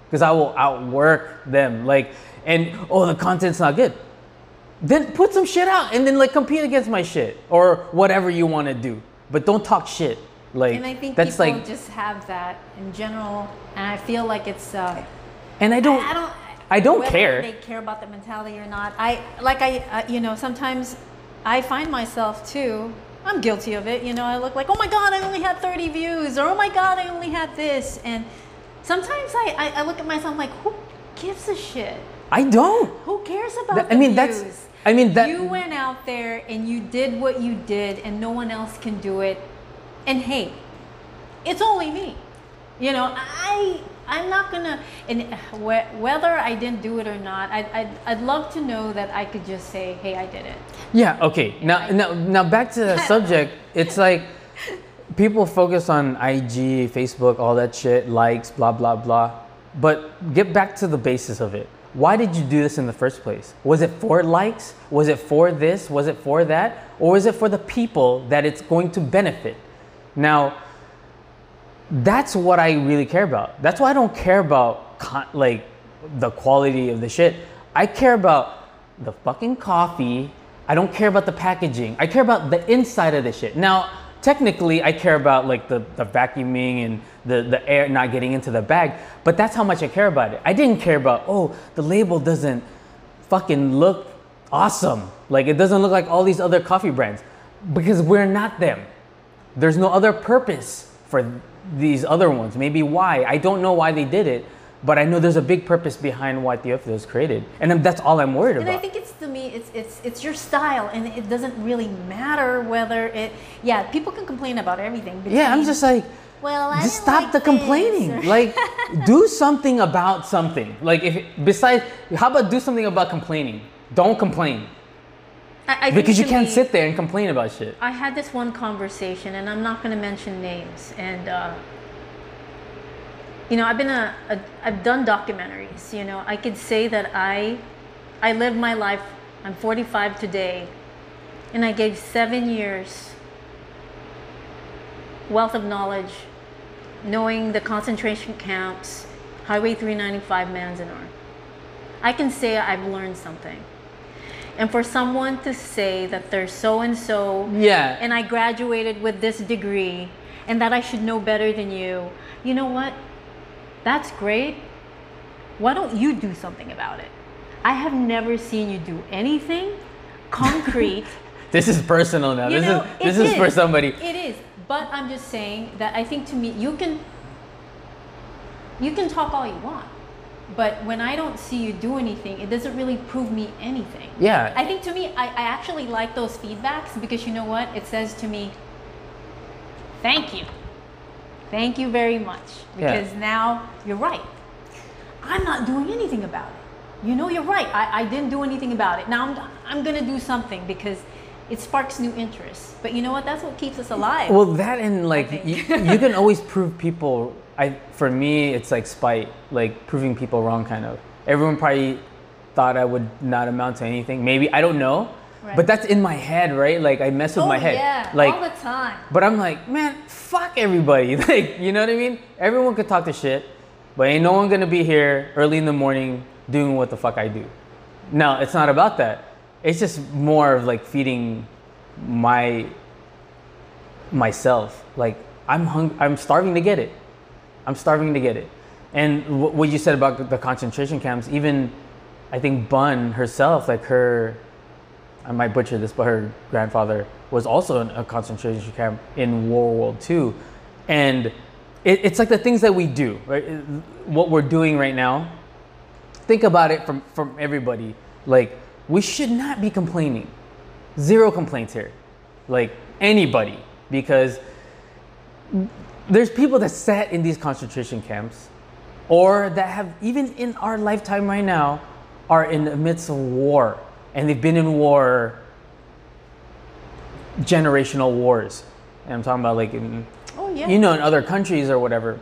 because I will outwork them. Like, and oh, the content's not good. Then put some shit out and then like compete against my shit or whatever you want to do. But don't talk shit. Like, and I think that's people like, just have that in general, and I feel like it's. Uh, and I don't. I, I don't. I don't whether care. They care about the mentality or not. I like I uh, you know sometimes I find myself too. I'm guilty of it. You know, I look like, oh my god, I only had thirty views, or oh my god, I only had this. And sometimes I I, I look at myself like, who gives a shit? I don't. Who cares about that, the I mean, views? That's, I mean that. You went out there and you did what you did, and no one else can do it. And hey, it's only me. You know, I I'm not gonna. And wh- whether I didn't do it or not, I'd, I'd I'd love to know that I could just say, hey, I did it. Yeah. Okay. And now I, now now back to the subject. It's like people focus on I G, Facebook, all that shit, likes, blah blah blah. But get back to the basis of it. Why did you do this in the first place? Was it for likes? Was it for this? Was it for that? Or was it for the people that it's going to benefit? Now, that's what I really care about. That's why I don't care about con- like the quality of the shit. I care about the fucking coffee. I don't care about the packaging. I care about the inside of the shit. Now, technically, I care about like the, the vacuuming and the, the air not getting into the bag, but that's how much I care about it. I didn't care about, oh, the label doesn't fucking look awesome. Like, it doesn't look like all these other coffee brands because we're not them. There's no other purpose for these other ones. Maybe why. I don't know why they did it, but I know there's a big purpose behind why Theophilus was created. And that's all I'm worried and about. And I think it's, to me, it's it's it's your style, and it doesn't really matter whether it... Yeah, people can complain about everything. Between, yeah, I'm just like, well, I just stop like the complaining. Or... Like, do something about something. Like, if besides, how about do something about complaining? Don't complain. I, I because you can't me, sit there and complain about shit. I had this one conversation, and I'm not going to mention names. And uh, you know, I've been a, a, I've done documentaries. You know, I could say that I, I lived my life. I'm forty-five today, and I gave seven years wealth of knowledge, knowing the concentration camps, Highway three ninety-five, Manzanar. I can say I've learned something. And for someone to say that they're so-and-so, yeah, and I graduated with this degree, and that I should know better than you, you know what? That's great. Why don't you do something about it? I have never seen you do anything concrete. This is personal now. You this know, is this is, is for somebody. It is. But I'm just saying that I think to me, you can you can talk all you want. But when I don't see you do anything, it doesn't really prove me anything. Yeah. I think to me, I, I actually like those feedbacks because you know what? It says to me, thank you. Thank you very much. Because yeah. Now you're right. I'm not doing anything about it. You know, you're right. I, I didn't do anything about it. Now I'm, I'm going to do something because it sparks new interest. But you know what? That's what keeps us alive. Well, that and like, you, you can always prove people. I, for me, it's like spite, like proving people wrong, kind of. Everyone probably thought I would not amount to anything. Maybe, I don't know. Right. But that's in my head, right? Like, I mess with oh, my head. Yeah, like, all the time. But I'm like, man, fuck everybody. Like, you know what I mean? Everyone could talk to shit, but ain't no one gonna be here early in the morning doing what the fuck I do. No, it's not about that. It's just more of like feeding my myself. Like, I'm hung- I'm starving to get it. I'm starving to get it. And w- what you said about the concentration camps, even I think Bun herself, like her, I might butcher this, but her grandfather was also in a concentration camp in World War Two. And it, it's like the things that we do, right? What we're doing right now, think about it from, from everybody. Like, we should not be complaining. Zero complaints here. like anybody, because there's people that sat in these concentration camps, or that have, even in our lifetime right now, are in the midst of war, and they've been in war, generational wars. And I'm talking about like in, oh, yeah. you know, in other countries or whatever.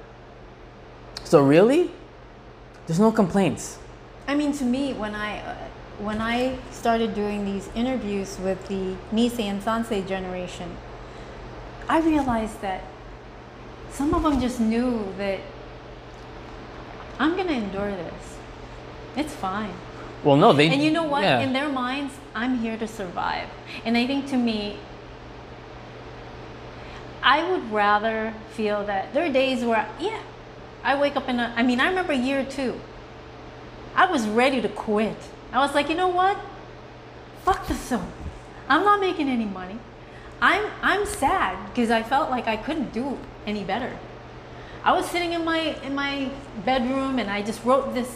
So really, there's no complaints. I mean, to me, when I uh, when I started doing these interviews with the Nisei and Sansei generation, I realized that some of them just knew that I'm gonna endure this. It's fine. Well, no, they. And you know what? Yeah. In their minds, I'm here to survive. And I think to me, I would rather feel that there are days where, yeah, I wake up and I mean, I remember year two, I was ready to quit. I was like, you know what? Fuck the soap. I'm not making any money. I'm I'm sad because I felt like I couldn't do any better. I was sitting in my in my bedroom and I just wrote this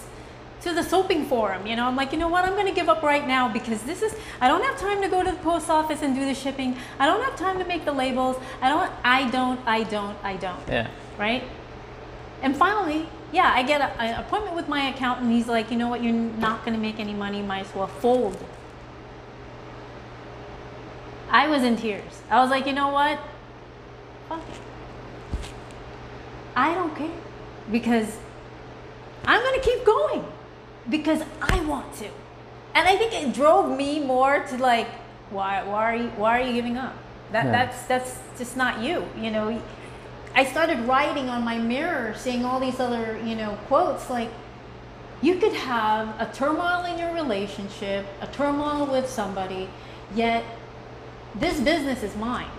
to the soaping forum. You know, I'm like, you know what? I'm gonna give up right now because this is. I don't have time to go to the post office and do the shipping. I don't have time to make the labels. I don't. I don't. I don't. I don't. Yeah. Right. And finally, yeah, I get an appointment with my accountant. He's like, you know what? You're not gonna make any money. Might as well fold. I was in tears. I was like, you know what? Fuck it. I don't care because I'm gonna keep going because I want to. And I think it drove me more to like, why, why are you, why are you giving up? That, yeah. that's, that's just not you, you know. I started writing on my mirror, seeing all these other, you know, quotes like, you could have a turmoil in your relationship, a turmoil with somebody, yet this business is mine.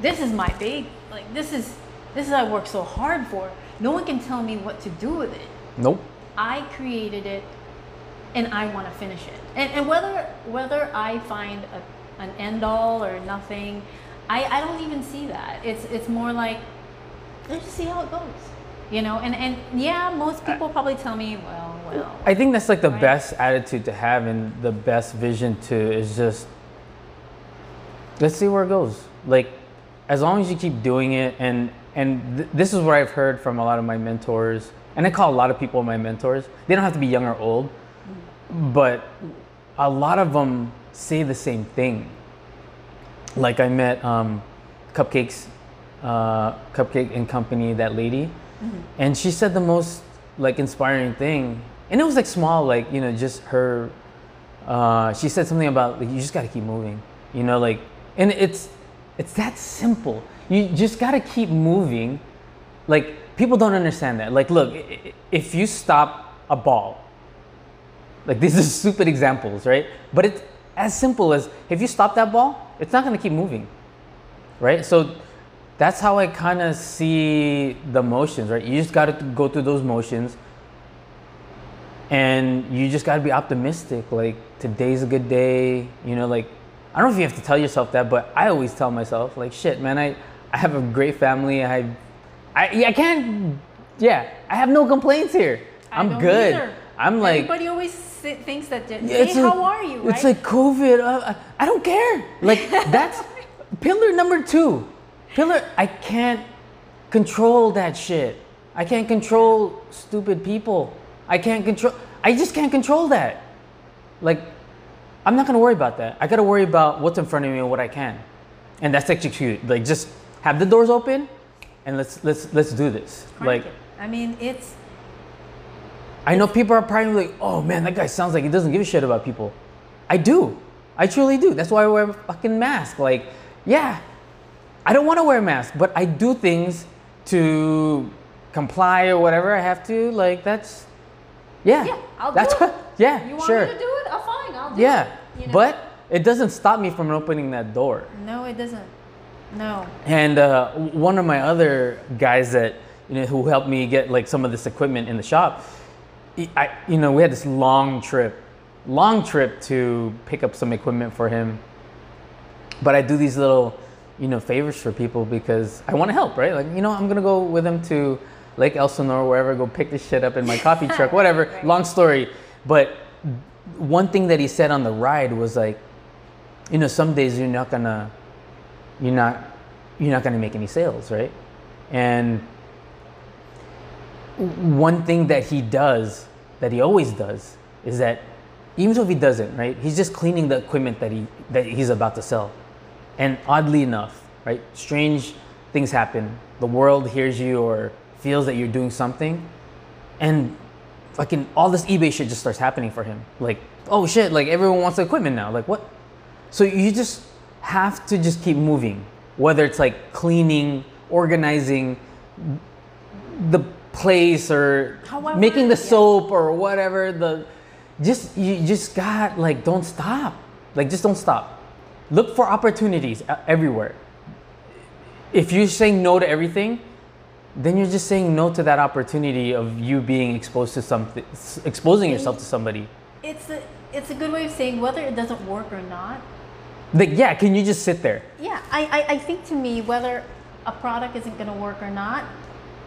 This is my baby. Like this is this is what I work so hard for. No one can tell me what to do with it. Nope. I created it, and I want to finish it. And, and whether whether I find a, an end all or nothing. I, I don't even see that. It's it's more like, let's just see how it goes, you know. And and yeah, most people I, probably tell me, well, well. I think that's like the right? best attitude to have, and the best vision to is just, let's see where it goes. Like, as long as you keep doing it, and and th- this is what I've heard from a lot of my mentors, and I call a lot of people my mentors. They don't have to be young or old, but a lot of them say the same thing. Like I met um, Cupcakes, uh, Cupcake and Company, that lady, mm-hmm. and she said the most like inspiring thing, and it was like small, like you know, just her. Uh, she said something about like, you just got to keep moving, you know, like, and it's it's that simple. You just got to keep moving. Like people don't understand that. Like, look, if you stop a ball, like these are stupid examples, right? But it's as simple as if you stop that ball, it's not going to keep moving, right? So that's how I kind of see the motions, right? You just got to go through those motions, and you just got to be optimistic. Like, today's a good day, you know, like, I don't know if you have to tell yourself that, but I always tell myself, like, shit, man, I, I have a great family. I, I, I can't, yeah, I have no complaints here. I'm I don't good. Either. I'm like, everybody always thinks that, hey, it's how like, are you, right? It's like COVID, uh, I, I don't care. Like, that's pillar number two. Pillar, I can't control that shit. I can't control stupid people. I can't control, I just can't control that. Like, I'm not gonna worry about that. I gotta worry about what's in front of me and what I can. And that's execute, like just have the doors open and let's let's let's do this. Crank like, it. I mean, it's, I know people are probably like, oh man, that guy sounds like he doesn't give a shit about people. I do. I truly do. That's why I wear a fucking mask. Like, yeah, I don't want to wear a mask, but I do things to comply or whatever I have to. Like, that's, yeah. Yeah, I'll that's do it. What, yeah, you want sure. me to do it? Oh, fine, I'll do yeah. it. Yeah, you know? But it doesn't stop me from opening that door. No, it doesn't. No. And uh, one of my other guys that, you know, who helped me get like some of this equipment in the shop, I, you know, we had this long trip, long trip to pick up some equipment for him. But I do these little, you know, favors for people because I want to help, right? Like, you know, I'm going to go with him to Lake Elsinore, wherever, go pick this shit up in my coffee truck, whatever. Right. Long story. But one thing that he said on the ride was like, you know, some days you're not gonna, you're not, you're not gonna make any sales, right? And one thing that he does, that he always does, is that even if he doesn't, right, he's just cleaning the equipment that he that he's about to sell. And oddly enough, right, strange things happen. The world hears you or feels that you're doing something, and fucking all this eBay shit just starts happening for him. Like, oh shit, like everyone wants the equipment now. Like, what? So you just have to just keep moving, whether it's like cleaning, organizing the place, or However, making the soap, yeah. or whatever. The just you just got like don't stop. Like just don't stop. Look for opportunities everywhere. If you're saying no to everything, then you're just saying no to that opportunity of you being exposed to something, exposing yourself to somebody. It's a, it's a good way of saying whether it doesn't work or not. Like, yeah, can you just sit there? Yeah, I, I, I think to me, whether a product isn't going to work or not,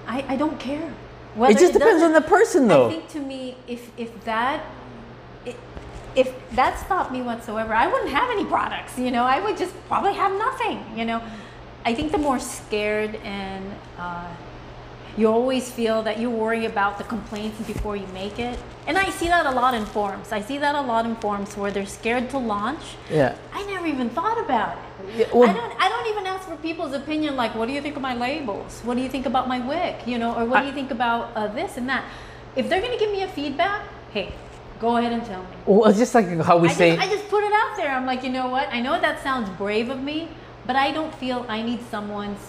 I, I don't care. Whether it just it depends on the person, though. I think to me, if if that, it, if that stopped me whatsoever, I wouldn't have any products, you know? I would just probably have nothing, you know? I think the more scared and uh, you always feel that you worry about the complaints before you make it. And I see that a lot in forums. I see that a lot in forums where they're scared to launch. Yeah. I never even thought about it. Yeah, well, I don't I don't even ask for people's opinion, like, what do you think of my labels? What do you think about my wig? You know, or what I, do you think about uh, this and that? If they're going to give me a feedback, hey, go ahead and tell me. Well, it's just like how we I say... Just, I just put it out there. I'm like, you know what? I know that sounds brave of me, but I don't feel I need someone's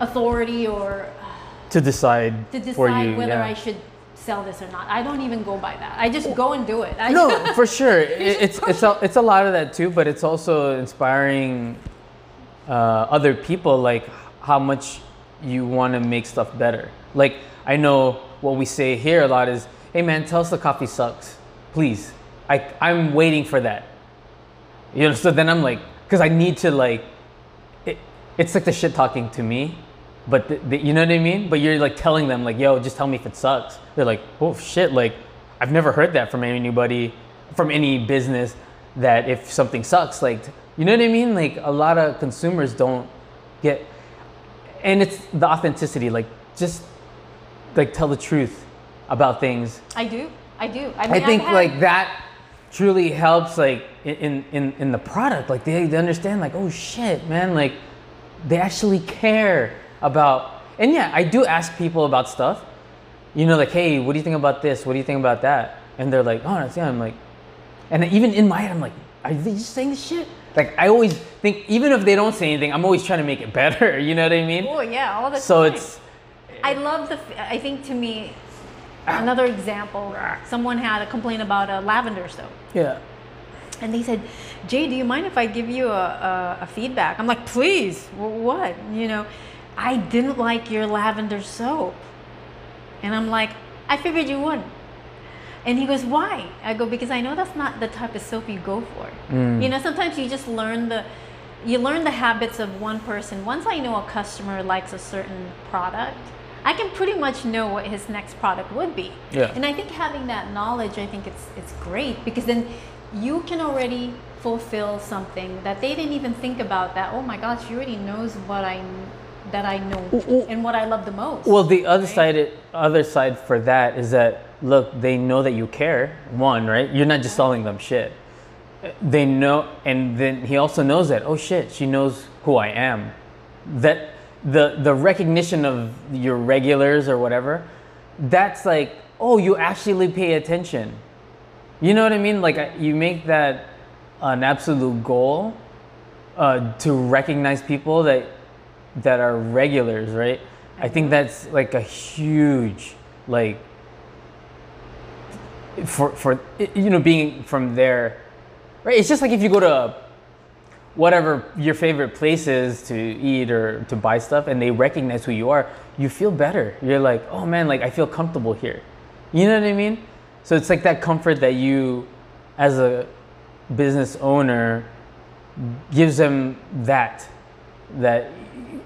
authority or uh, to decide to decide for you, whether yeah. I should sell this or not. I don't even go by that. I just go and do it. I no, just, for sure. It, it's it's a, it's a lot of that too, but it's also inspiring uh, other people, like how much you want to make stuff better. Like I know what we say here a lot is, "Hey man, tell us the coffee sucks, please." I I'm waiting for that. You know, so then I'm like, because I need to like, it, it's like the shit talking to me. But the, the, you know what I mean? But you're like telling them like, yo, just tell me if it sucks. They're like, oh shit, like I've never heard that from anybody, from any business, that if something sucks, like, you know what I mean? Like a lot of consumers don't get, and it's the authenticity, like just like tell the truth about things. I do, I do. I, mean, I think like that truly helps like in, in, in the product. Like they, they understand like, oh shit, man, like they actually care about, and yeah, I do ask people about stuff, you know, like, hey, what do you think about this? What do you think about that? And they're like, oh, yeah, I'm like, and even in my head, I'm like, are they just saying this shit? Like, I always think, even if they don't say anything, I'm always trying to make it better, you know what I mean? Oh, yeah, all the so time. So it's... I love the, I think to me, another example, someone had a complaint about a lavender soap. Yeah. And they said, Jay, do you mind if I give you a, a, a feedback? I'm like, please, what, you know? I didn't like your lavender soap. And I'm like, I figured you wouldn't. And he goes, why? I go, because I know that's not the type of soap you go for. Mm. You know, sometimes you just learn the, you learn the habits of one person. Once I know a customer likes a certain product, I can pretty much know what his next product would be. Yeah. And I think having that knowledge, I think it's it's great, because then you can already fulfill something that they didn't even think about, that, oh my gosh, she already knows what I that I know ooh, ooh. and what I love the most. Well, the other right? side other side for that is that, look, they know that you care, one, right? You're not just selling them shit. They know, and then he also knows that, oh shit, she knows who I am. That the the recognition of your regulars or whatever, that's like, oh, you actually pay attention. You know what I mean? Like, you make that an absolute goal uh, to recognize people that that are regulars, right? I think that's like a huge, like, for for you know, being from there, right? It's just like if you go to whatever your favorite place is to eat or to buy stuff, and they recognize who you are, you feel better. You're like, oh man, like I feel comfortable here. You know what I mean? So it's like that comfort that you, as a business owner, gives them that that.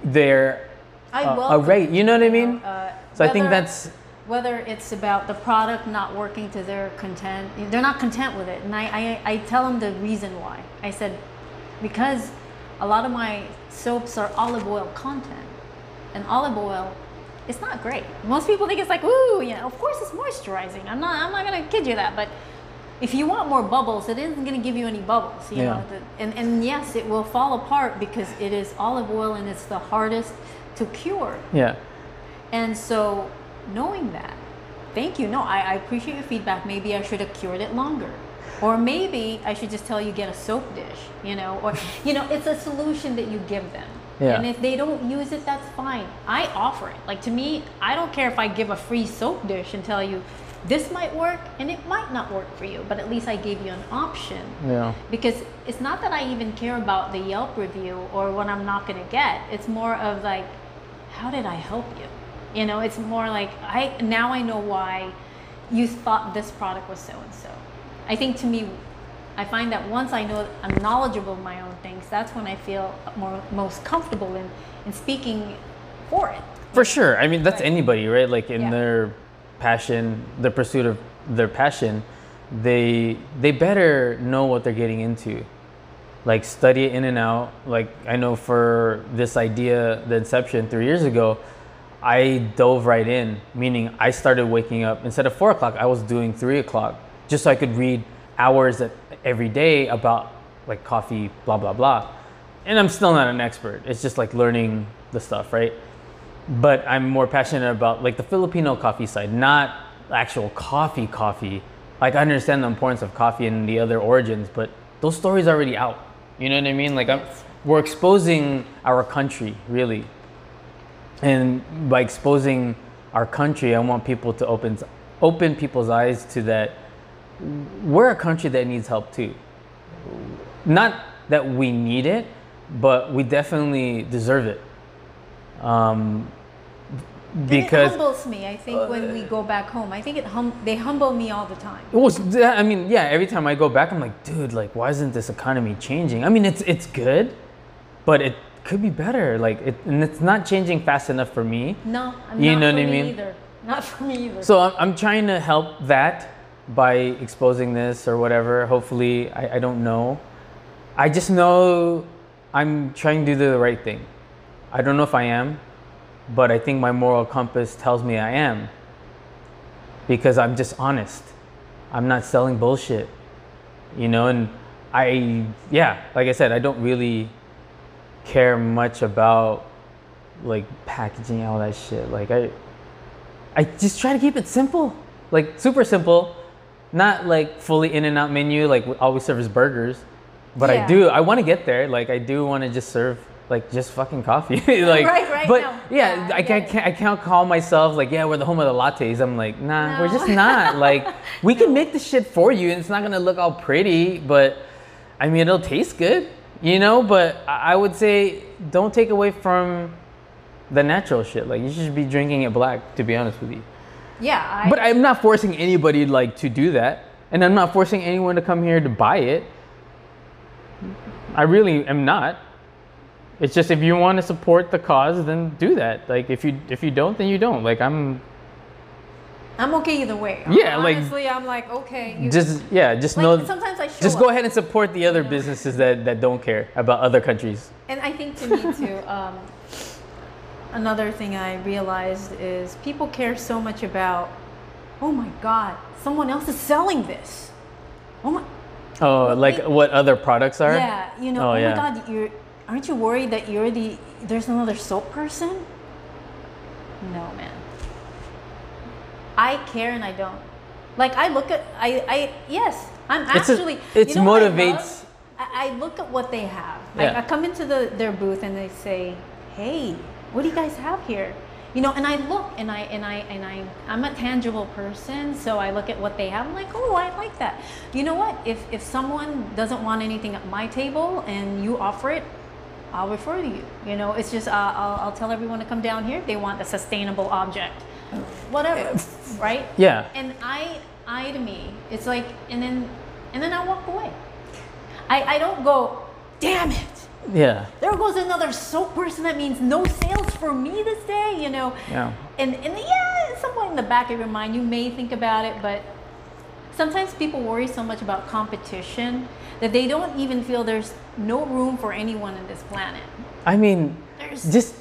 They're uh, a rate, you know what I mean? Uh, so I think that's whether it's about the product not working to their content, they're not content with it. And I, I, I tell them the reason why. I said, because a lot of my soaps are olive oil content, and olive oil, it's not great. Most people think it's like, ooh, you know, of course it's moisturizing. I'm not, I'm not gonna kid you that, but if you want more bubbles, it isn't gonna give you any bubbles. You yeah. know, the, and, and yes, it will fall apart because it is olive oil and it's the hardest to cure. Yeah. And so knowing that, thank you. No, I, I appreciate your feedback. Maybe I should have cured it longer. Or maybe I should just tell you, get a soap dish, you know, or, you know, it's a solution that you give them. Yeah. And if they don't use it, that's fine. I offer it. Like, to me, I don't care if I give a free soap dish and tell you this might work and it might not work for you, but at least I gave you an option. Yeah. Because it's not that I even care about the Yelp review or what I'm not going to get. It's more of like, how did I help you? You know, it's more like, I now I know why you thought this product was so-and-so. I think, to me, I find that once I know I'm knowledgeable of my own things, that's when I feel more most comfortable in, in speaking for it. For sure. I mean, that's right. Anybody, right? Like, in yeah. their passion, the pursuit of their passion, they they better know what they're getting into. Like, study it in and out. Like, I know for this idea, the inception three years ago, I dove right in, meaning I started waking up. Instead of four o'clock, I was doing three o'clock just so I could read hours at every day about like coffee, blah, blah, blah. And I'm still not an expert. It's just like learning the stuff, right? But I'm more passionate about like the Filipino coffee side, not actual coffee coffee. Like, I understand the importance of coffee and the other origins, but those stories are already out. You know what I mean? Like, I'm, we're exposing our country, really. And by exposing our country, I want people to open, open people's eyes to that we're a country that needs help too. Not that we need it, but we definitely deserve it. Um, because it humbles me, I think, uh, when we go back home. I think it hum- they humble me all the time. Well, I mean, yeah, every time I go back, I'm like, dude, like, why isn't this economy changing? I mean, it's it's good, but it could be better. Like, it, and it's not changing fast enough for me. No, I'm you not know for what me I mean? Either. Not for me either. So I'm, I'm trying to help that by exposing this or whatever. Hopefully, I, I don't know. I just know I'm trying to do the right thing. I don't know if I am, but I think my moral compass tells me I am, because I'm just honest. I'm not selling bullshit, you know? And I, yeah, like I said, I don't really care much about like packaging, all that shit. Like, I, I just try to keep it simple, like super simple. Not like fully in and out menu, like always serve as burgers, but yeah. I do, I want to get there. Like, I do want to just serve like just fucking coffee. Like, right, right. But no. yeah, yeah, I can't, can't, I can't call myself like, yeah, we're the home of the lattes. I'm like, nah, no. We're just not. Like, we can make the shit for you and it's not going to look all pretty, but I mean, it'll taste good, you know? But I would say don't take away from the natural shit. Like, you should be drinking it black, to be honest with you. Yeah, I, but I'm not forcing anybody like to do that, and I'm not forcing anyone to come here to buy it. I really am not. It's just, if you want to support the cause, then do that. Like, if you if you don't, then you don't. Like, I'm. I'm okay either way. Yeah, honestly, like honestly, I'm like okay. You, just yeah, just like, know. Sometimes I show just up. Go ahead and support the other you know? businesses that that don't care about other countries. And I think to me too. Um, Another thing I realized is people care so much about, oh my God, someone else is selling this. Oh my. Oh, like they, what other products are? Yeah, you know. Oh, oh yeah. My God, you're. Aren't you worried that you're the there's another soap person? No, man. I care and I don't. Like, I look at I I yes I'm actually. It's, a, it's you know motivates. I, I look at what they have. Yeah. I, I come into the their booth and they say, hey. What do you guys have here? You know, and I look and I and I and I I'm a tangible person, so I look at what they have. I'm like, oh, I like that. You know what? If if someone doesn't want anything at my table and you offer it, I'll refer to you. You know, it's just uh, I'll I'll tell everyone to come down here if they want a sustainable object, whatever, right? Yeah. And I I to me, it's like, and then and then I walk away. I I don't go, damn it. Yeah. There goes another soap person that means no sales for me this day, you know. Yeah. And and yeah, in some way in the back of your mind, you may think about it, but sometimes people worry so much about competition that they don't even feel there's no room for anyone on this planet. I mean, there's just,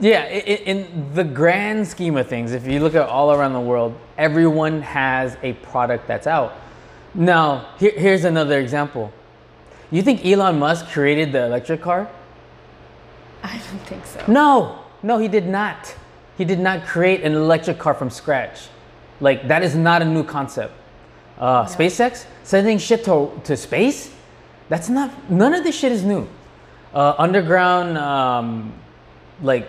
yeah, in, in the grand scheme of things, if you look at all around the world, everyone has a product that's out. Now, here, here's another example. You think Elon Musk created the electric car? I don't think so. No, no, he did not. He did not create an electric car from scratch. Like, that is not a new concept. Uh, no. SpaceX, sending shit to, to space? That's not, none of this shit is new. Uh, underground, um, like,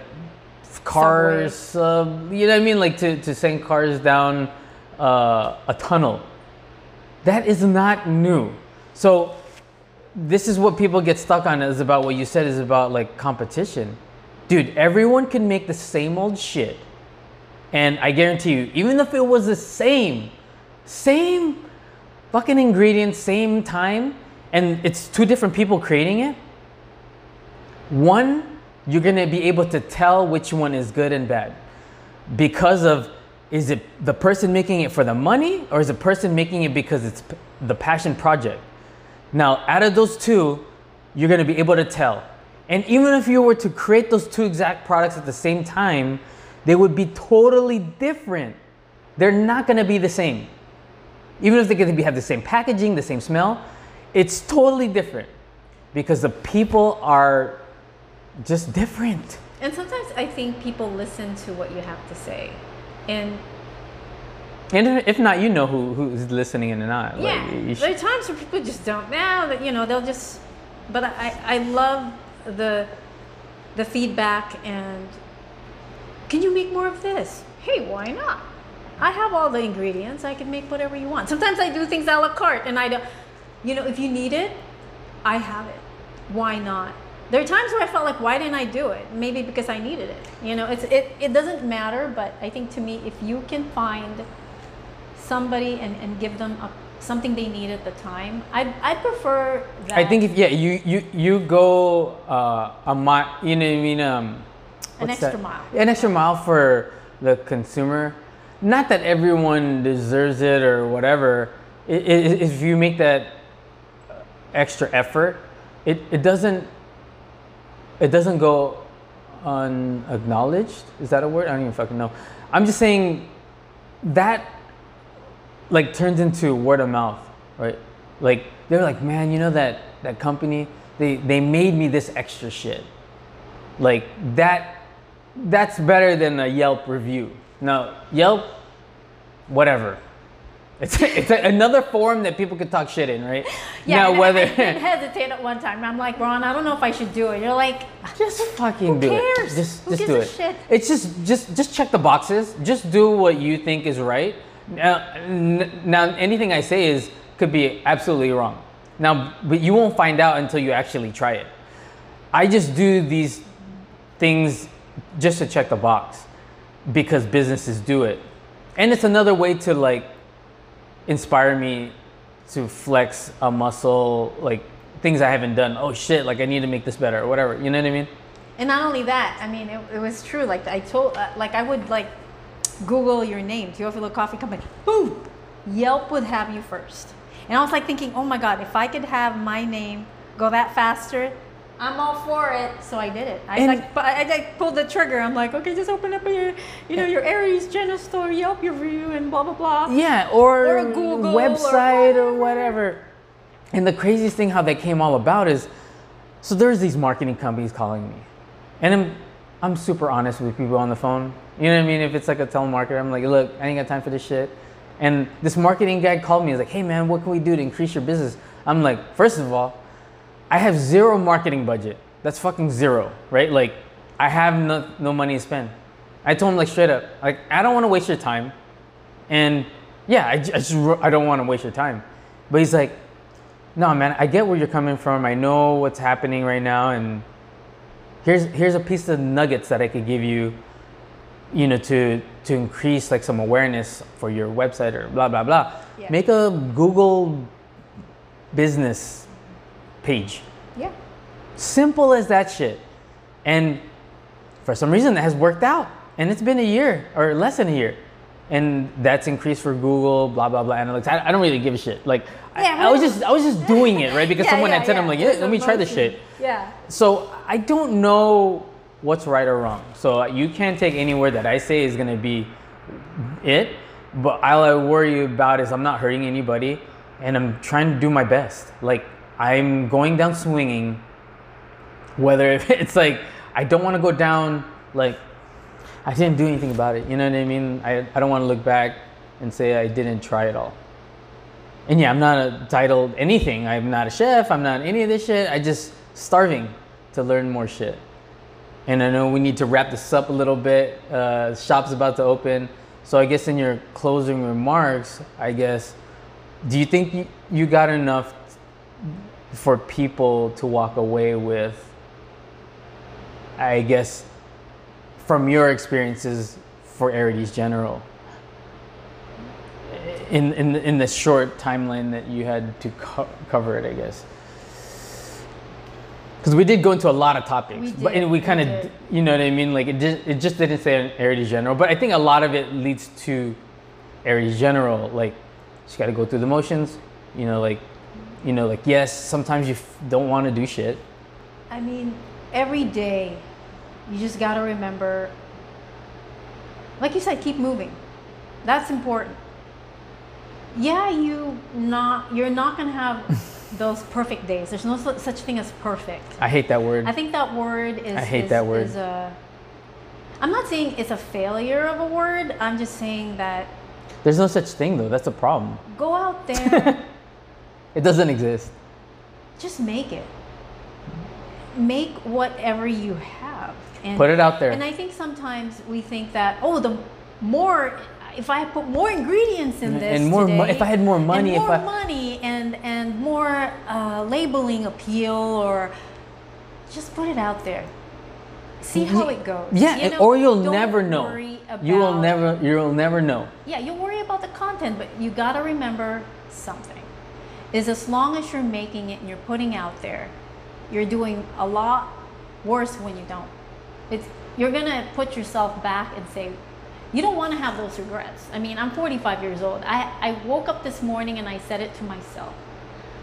cars, uh, you know what I mean? Like, to, to send cars down uh, a tunnel. That is not new. So, this is what people get stuck on, is about what you said, is about, like, competition. Dude, everyone can make the same old shit. And I guarantee you, even if it was the same, same fucking ingredients, same time, and it's two different people creating it, one, you're gonna be able to tell which one is good and bad. Because of, is it the person making it for the money, or is the person making it because it's the passion project? Now, out of those two, you're gonna be able to tell. And even if you were to create those two exact products at the same time, they would be totally different. They're not gonna be the same. Even if they could have the same packaging, the same smell, it's totally different because the people are just different. And sometimes I think people listen to what you have to say. And and if not, you know who who's listening and not. Yeah, like, there are times where people just don't know that, you know, they'll just, but I, I love the the feedback and, can you make more of this? Hey, why not? I have all the ingredients. I can make whatever you want. Sometimes I do things a la carte and I don't, you know, if you need it, I have it. Why not? There are times where I felt like, why didn't I do it? Maybe because I needed it. You know, it's, it, it doesn't matter, but I think to me, if you can find somebody and, and give them a, something they need at the time, I, I prefer that. I think if, yeah, you, you, you go uh, a mile, you know what I mean? Um, an extra that? mile. An extra mile for the consumer. Not that everyone deserves it or whatever. It, it, if you make that extra effort, it, it doesn't it doesn't go unacknowledged. Is that a word? I don't even fucking know. I'm just saying that, like, turns into word of mouth, right? Like, they're like, man, you know that that company, they they made me this extra shit. Like that, that's better than a Yelp review. Now, Yelp, whatever. It's a, it's a, another forum that people could talk shit in, right? Yeah, now, and whether I, I did hesitate at one time. I'm like, Ron, I don't know if I should do it. You're like, just fucking do it. Who cares? Just, who just gives do a it. Shit? It's just, just, just check the boxes. Just do what you think is right. Now, n- now, anything I say is could be absolutely wrong. Now, but you won't find out until you actually try it. I just do these things just to check the box, because businesses do it. And it's another way to, like, inspire me to flex a muscle, like things I haven't done. Oh shit, like I need to make this better or whatever, you know what I mean? And not only that, I mean, it, it was true. Like I told, uh, like I would like Google your name, Teofilo Coffee Company, boom, Yelp would have you first. And I was like thinking, oh my God, if I could have my name go that faster, I'm all for it, so I did it. I and like, I like pulled the trigger. I'm like, okay, just open up your, you know, your Aerides General Store, Yelp your review, and blah blah blah. Yeah, or, or a Google website or whatever. or whatever. And the craziest thing, how that came all about is, so there's these marketing companies calling me, and I'm, I'm super honest with people on the phone. You know what I mean? If it's like a telemarketer, I'm like, look, I ain't got time for this shit. And this marketing guy called me. He's like, hey man, what can we do to increase your business? I'm like, first of all, I have zero marketing budget. That's fucking zero, right? Like, I have no, no money to spend. I told him, like, straight up, like, I don't want to waste your time. And yeah, I just, I don't want to waste your time. But he's like, no, man, I get where you're coming from. I know what's happening right now. And here's, here's a piece of nuggets that I could give you, you know, to, to increase like some awareness for your website or blah, blah, blah. Yeah. Make a Google business page. Yeah. Simple as that shit. And for some reason that has worked out. And it's been a year or less than a year. and that's increased for Google, blah blah blah analytics. I, I don't really give a shit. Like yeah, I, I was just I was just doing it, right? Because yeah, someone yeah, had said, yeah. I'm like, yeah, let me try this shit. Yeah. So I don't know what's right or wrong. So you can't take any word that I say is gonna be it. But all I worry about is I'm not hurting anybody, and I'm trying to do my best. Like I'm going down swinging. Whether it's like I don't want to go down like. I didn't do anything about it. You know what I mean? I, I don't want to look back and say I didn't try it all. And yeah, I'm not a, titled anything. I'm not a chef. I'm not any of this shit. I just starving to learn more shit. And I know we need to wrap this up a little bit. Uh, shop's about to open. So I guess in your closing remarks, I guess, do you think you, you got enough for people to walk away with, I guess, from your experiences for Aerides General in, in in the short timeline that you had to co- cover it, I guess? Because we did go into a lot of topics, we did, but and we kind of, you know what I mean? Like it just, it just didn't say Aerides General, but I think a lot of it leads to Aerides General. Like you got to go through the motions, you know, like, you know, like, yes, sometimes you f- don't want to do shit. I mean, every day, you just got to remember, like you said, keep moving. That's important. Yeah, you not, you're not going to have those perfect days. There's no su- such thing as perfect. I hate that word. I think that word is... I hate is, that word. Is a, I'm not saying it's a failure of a word. I'm just saying that... There's no such thing, though. That's a problem. Go out there. It doesn't exist. Just make it. Make whatever you have. And, put it out there. And I think sometimes we think that, oh, the more, if I put more ingredients in this and more today, mo- if I had more money, and more if I... money and and more uh, labeling appeal, or just put it out there, see how it goes. Yeah, you know, or you'll never know. About, you will never, you'll never know. Yeah, you'll worry about the content, but you gotta remember something: is as long as you're making it and you're putting out there, you're doing a lot worse when you don't. It's, you're gonna put yourself back and say, you don't want to have those regrets. I mean, I'm forty-five years old. I, I woke up this morning and I said it to myself.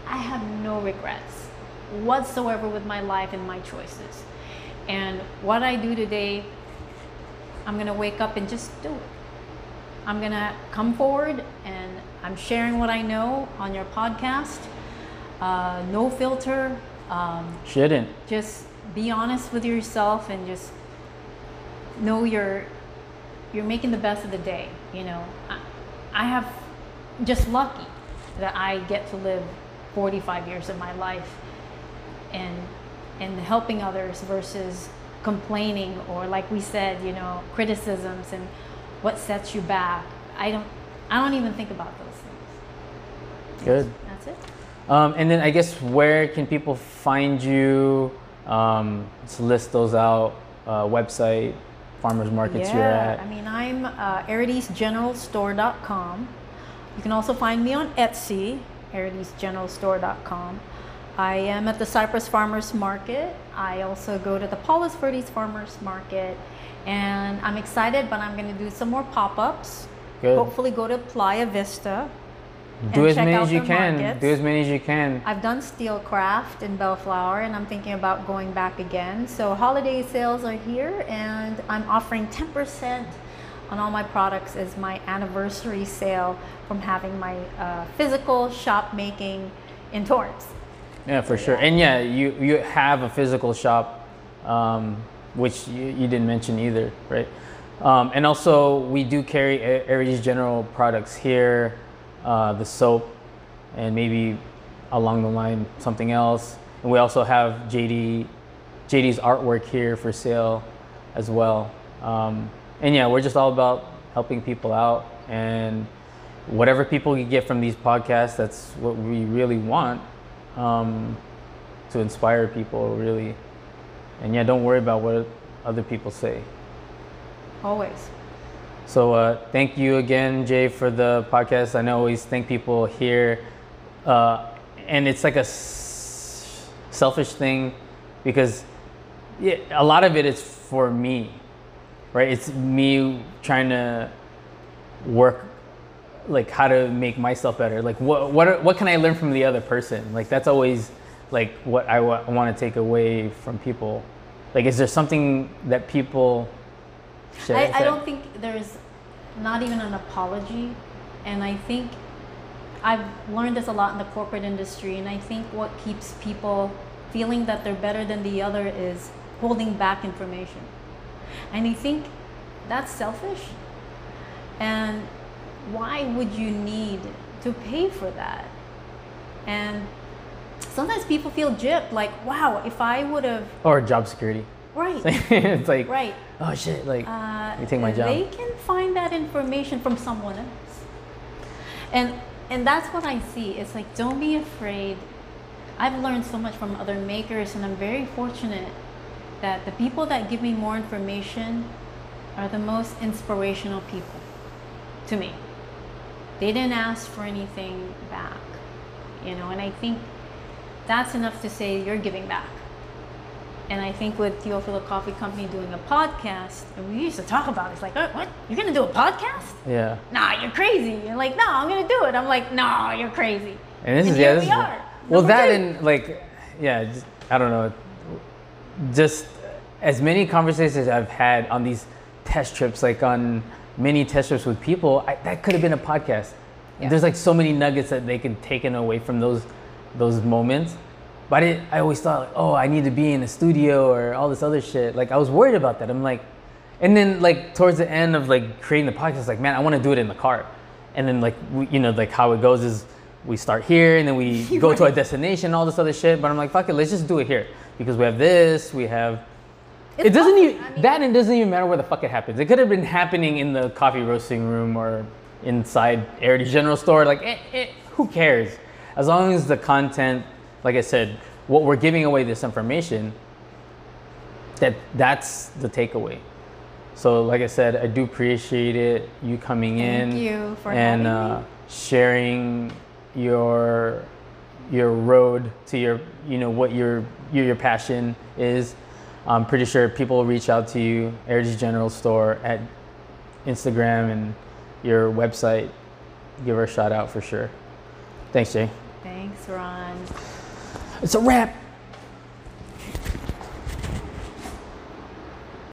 I have no regrets whatsoever with my life and my choices. And what I do today, I'm gonna wake up and just do it. I'm gonna come forward, and I'm sharing what I know on your podcast. Uh, no filter. Um, Shouldn't. Just be honest with yourself and just know you're you're making the best of the day. You know, I, I have just lucky that I get to live forty-five years of my life and and helping others versus complaining or, like we said, you know, criticisms and what sets you back. I don't I don't even think about those things. Good. That's it. Um, and then I guess, where can people find you? Um, let's list those out. Uh, website, farmers markets, yeah, you're at. I mean, I'm uh, aerides general store dot com. You can also find me on Etsy, aerides general store dot com. I am at the Cypress Farmers Market. I also go to the Palos Verdes Farmers Market. And I'm excited, but I'm going to do some more pop-ups. Good. Hopefully go to Playa Vista. Do as many as you can. Markets. Do as many as you can. I've done Steelcraft in Bellflower, and I'm thinking about going back again. So holiday sales are here, and I'm offering ten percent on all my products as my anniversary sale from having my uh, physical shop making in Torrance. Yeah, for sure. And yeah, you, you have a physical shop, um, which you, you didn't mention either, right? Um, and also, we do carry Aerides General products here. Uh, the soap, and maybe along the line something else. And we also have Jaydee, Jaydee's artwork here for sale as well. Um, and yeah, we're just all about helping people out, and whatever people can get from these podcasts, that's what we really want, um, to inspire people, really. And yeah, don't worry about what other people say. Always. So uh, thank you again, Jay, for the podcast. I know I always thank people here. Uh, and it's like a s- selfish thing, because it, a lot of it is for me, right? It's me trying to work, like how to make myself better. Like what what what can I learn from the other person? Like that's always like what I w- want to take away from people. Like, is there something that people share? I, I don't think there's not even an apology. And I think I've learned this a lot in the corporate industry. And I think what keeps people feeling that they're better than the other is holding back information. And I think that's selfish. And why would you need to pay for that? And sometimes people feel gypped, like, wow, if I would have... Or job security. Right. It's like, right. Oh shit, like, uh, you take my job. They can find that information from someone else. And and that's what I see. It's like, don't be afraid. I've learned so much from other makers, and I'm very fortunate that the people that give me more information are the most inspirational people to me. They didn't ask for anything back, you know, and I think that's enough to say you're giving back. And I think with Teofilo Coffee Company doing a podcast, and we used to talk about it, it's like, oh, what? You're going to do a podcast? Yeah. Nah, you're crazy. You're like, no, I'm going to do it. I'm like, no, you're crazy. And this and is, here yeah, this we is, are. Well, Number that two. And like, yeah, just, I don't know. Just as many conversations I've had on these test trips, like on many test trips with people, I, that could have been a podcast. Yeah. There's like so many nuggets that they can take in away from those those moments. But I, I always thought, like, oh, I need to be in a studio or all this other shit. Like, I was worried about that. I'm like, and then like towards the end of like creating the podcast, like, man, I want to do it in the car. And then like, we, you know, like how it goes is we start here and then we go right. to our destination, all this other shit. But I'm like, fuck it, let's just do it here because we have this, we have... It's it doesn't awesome. even, I mean, that and doesn't even matter where the fuck it happens. It could have been happening in the coffee roasting room or inside Aerides General Store. Like, it, it, who cares? As long as the content, like I said, what we're giving away this information, that that's the takeaway. So like I said, I do appreciate it, you coming Thank in. Thank you for and, having uh, me. Sharing your your road to your, you know, what your your, your passion is. I'm pretty sure people will reach out to you, Aerides General Store, at Instagram and your website. Give her a shout out for sure. Thanks, Jay. Thanks, Ron. It's a wrap.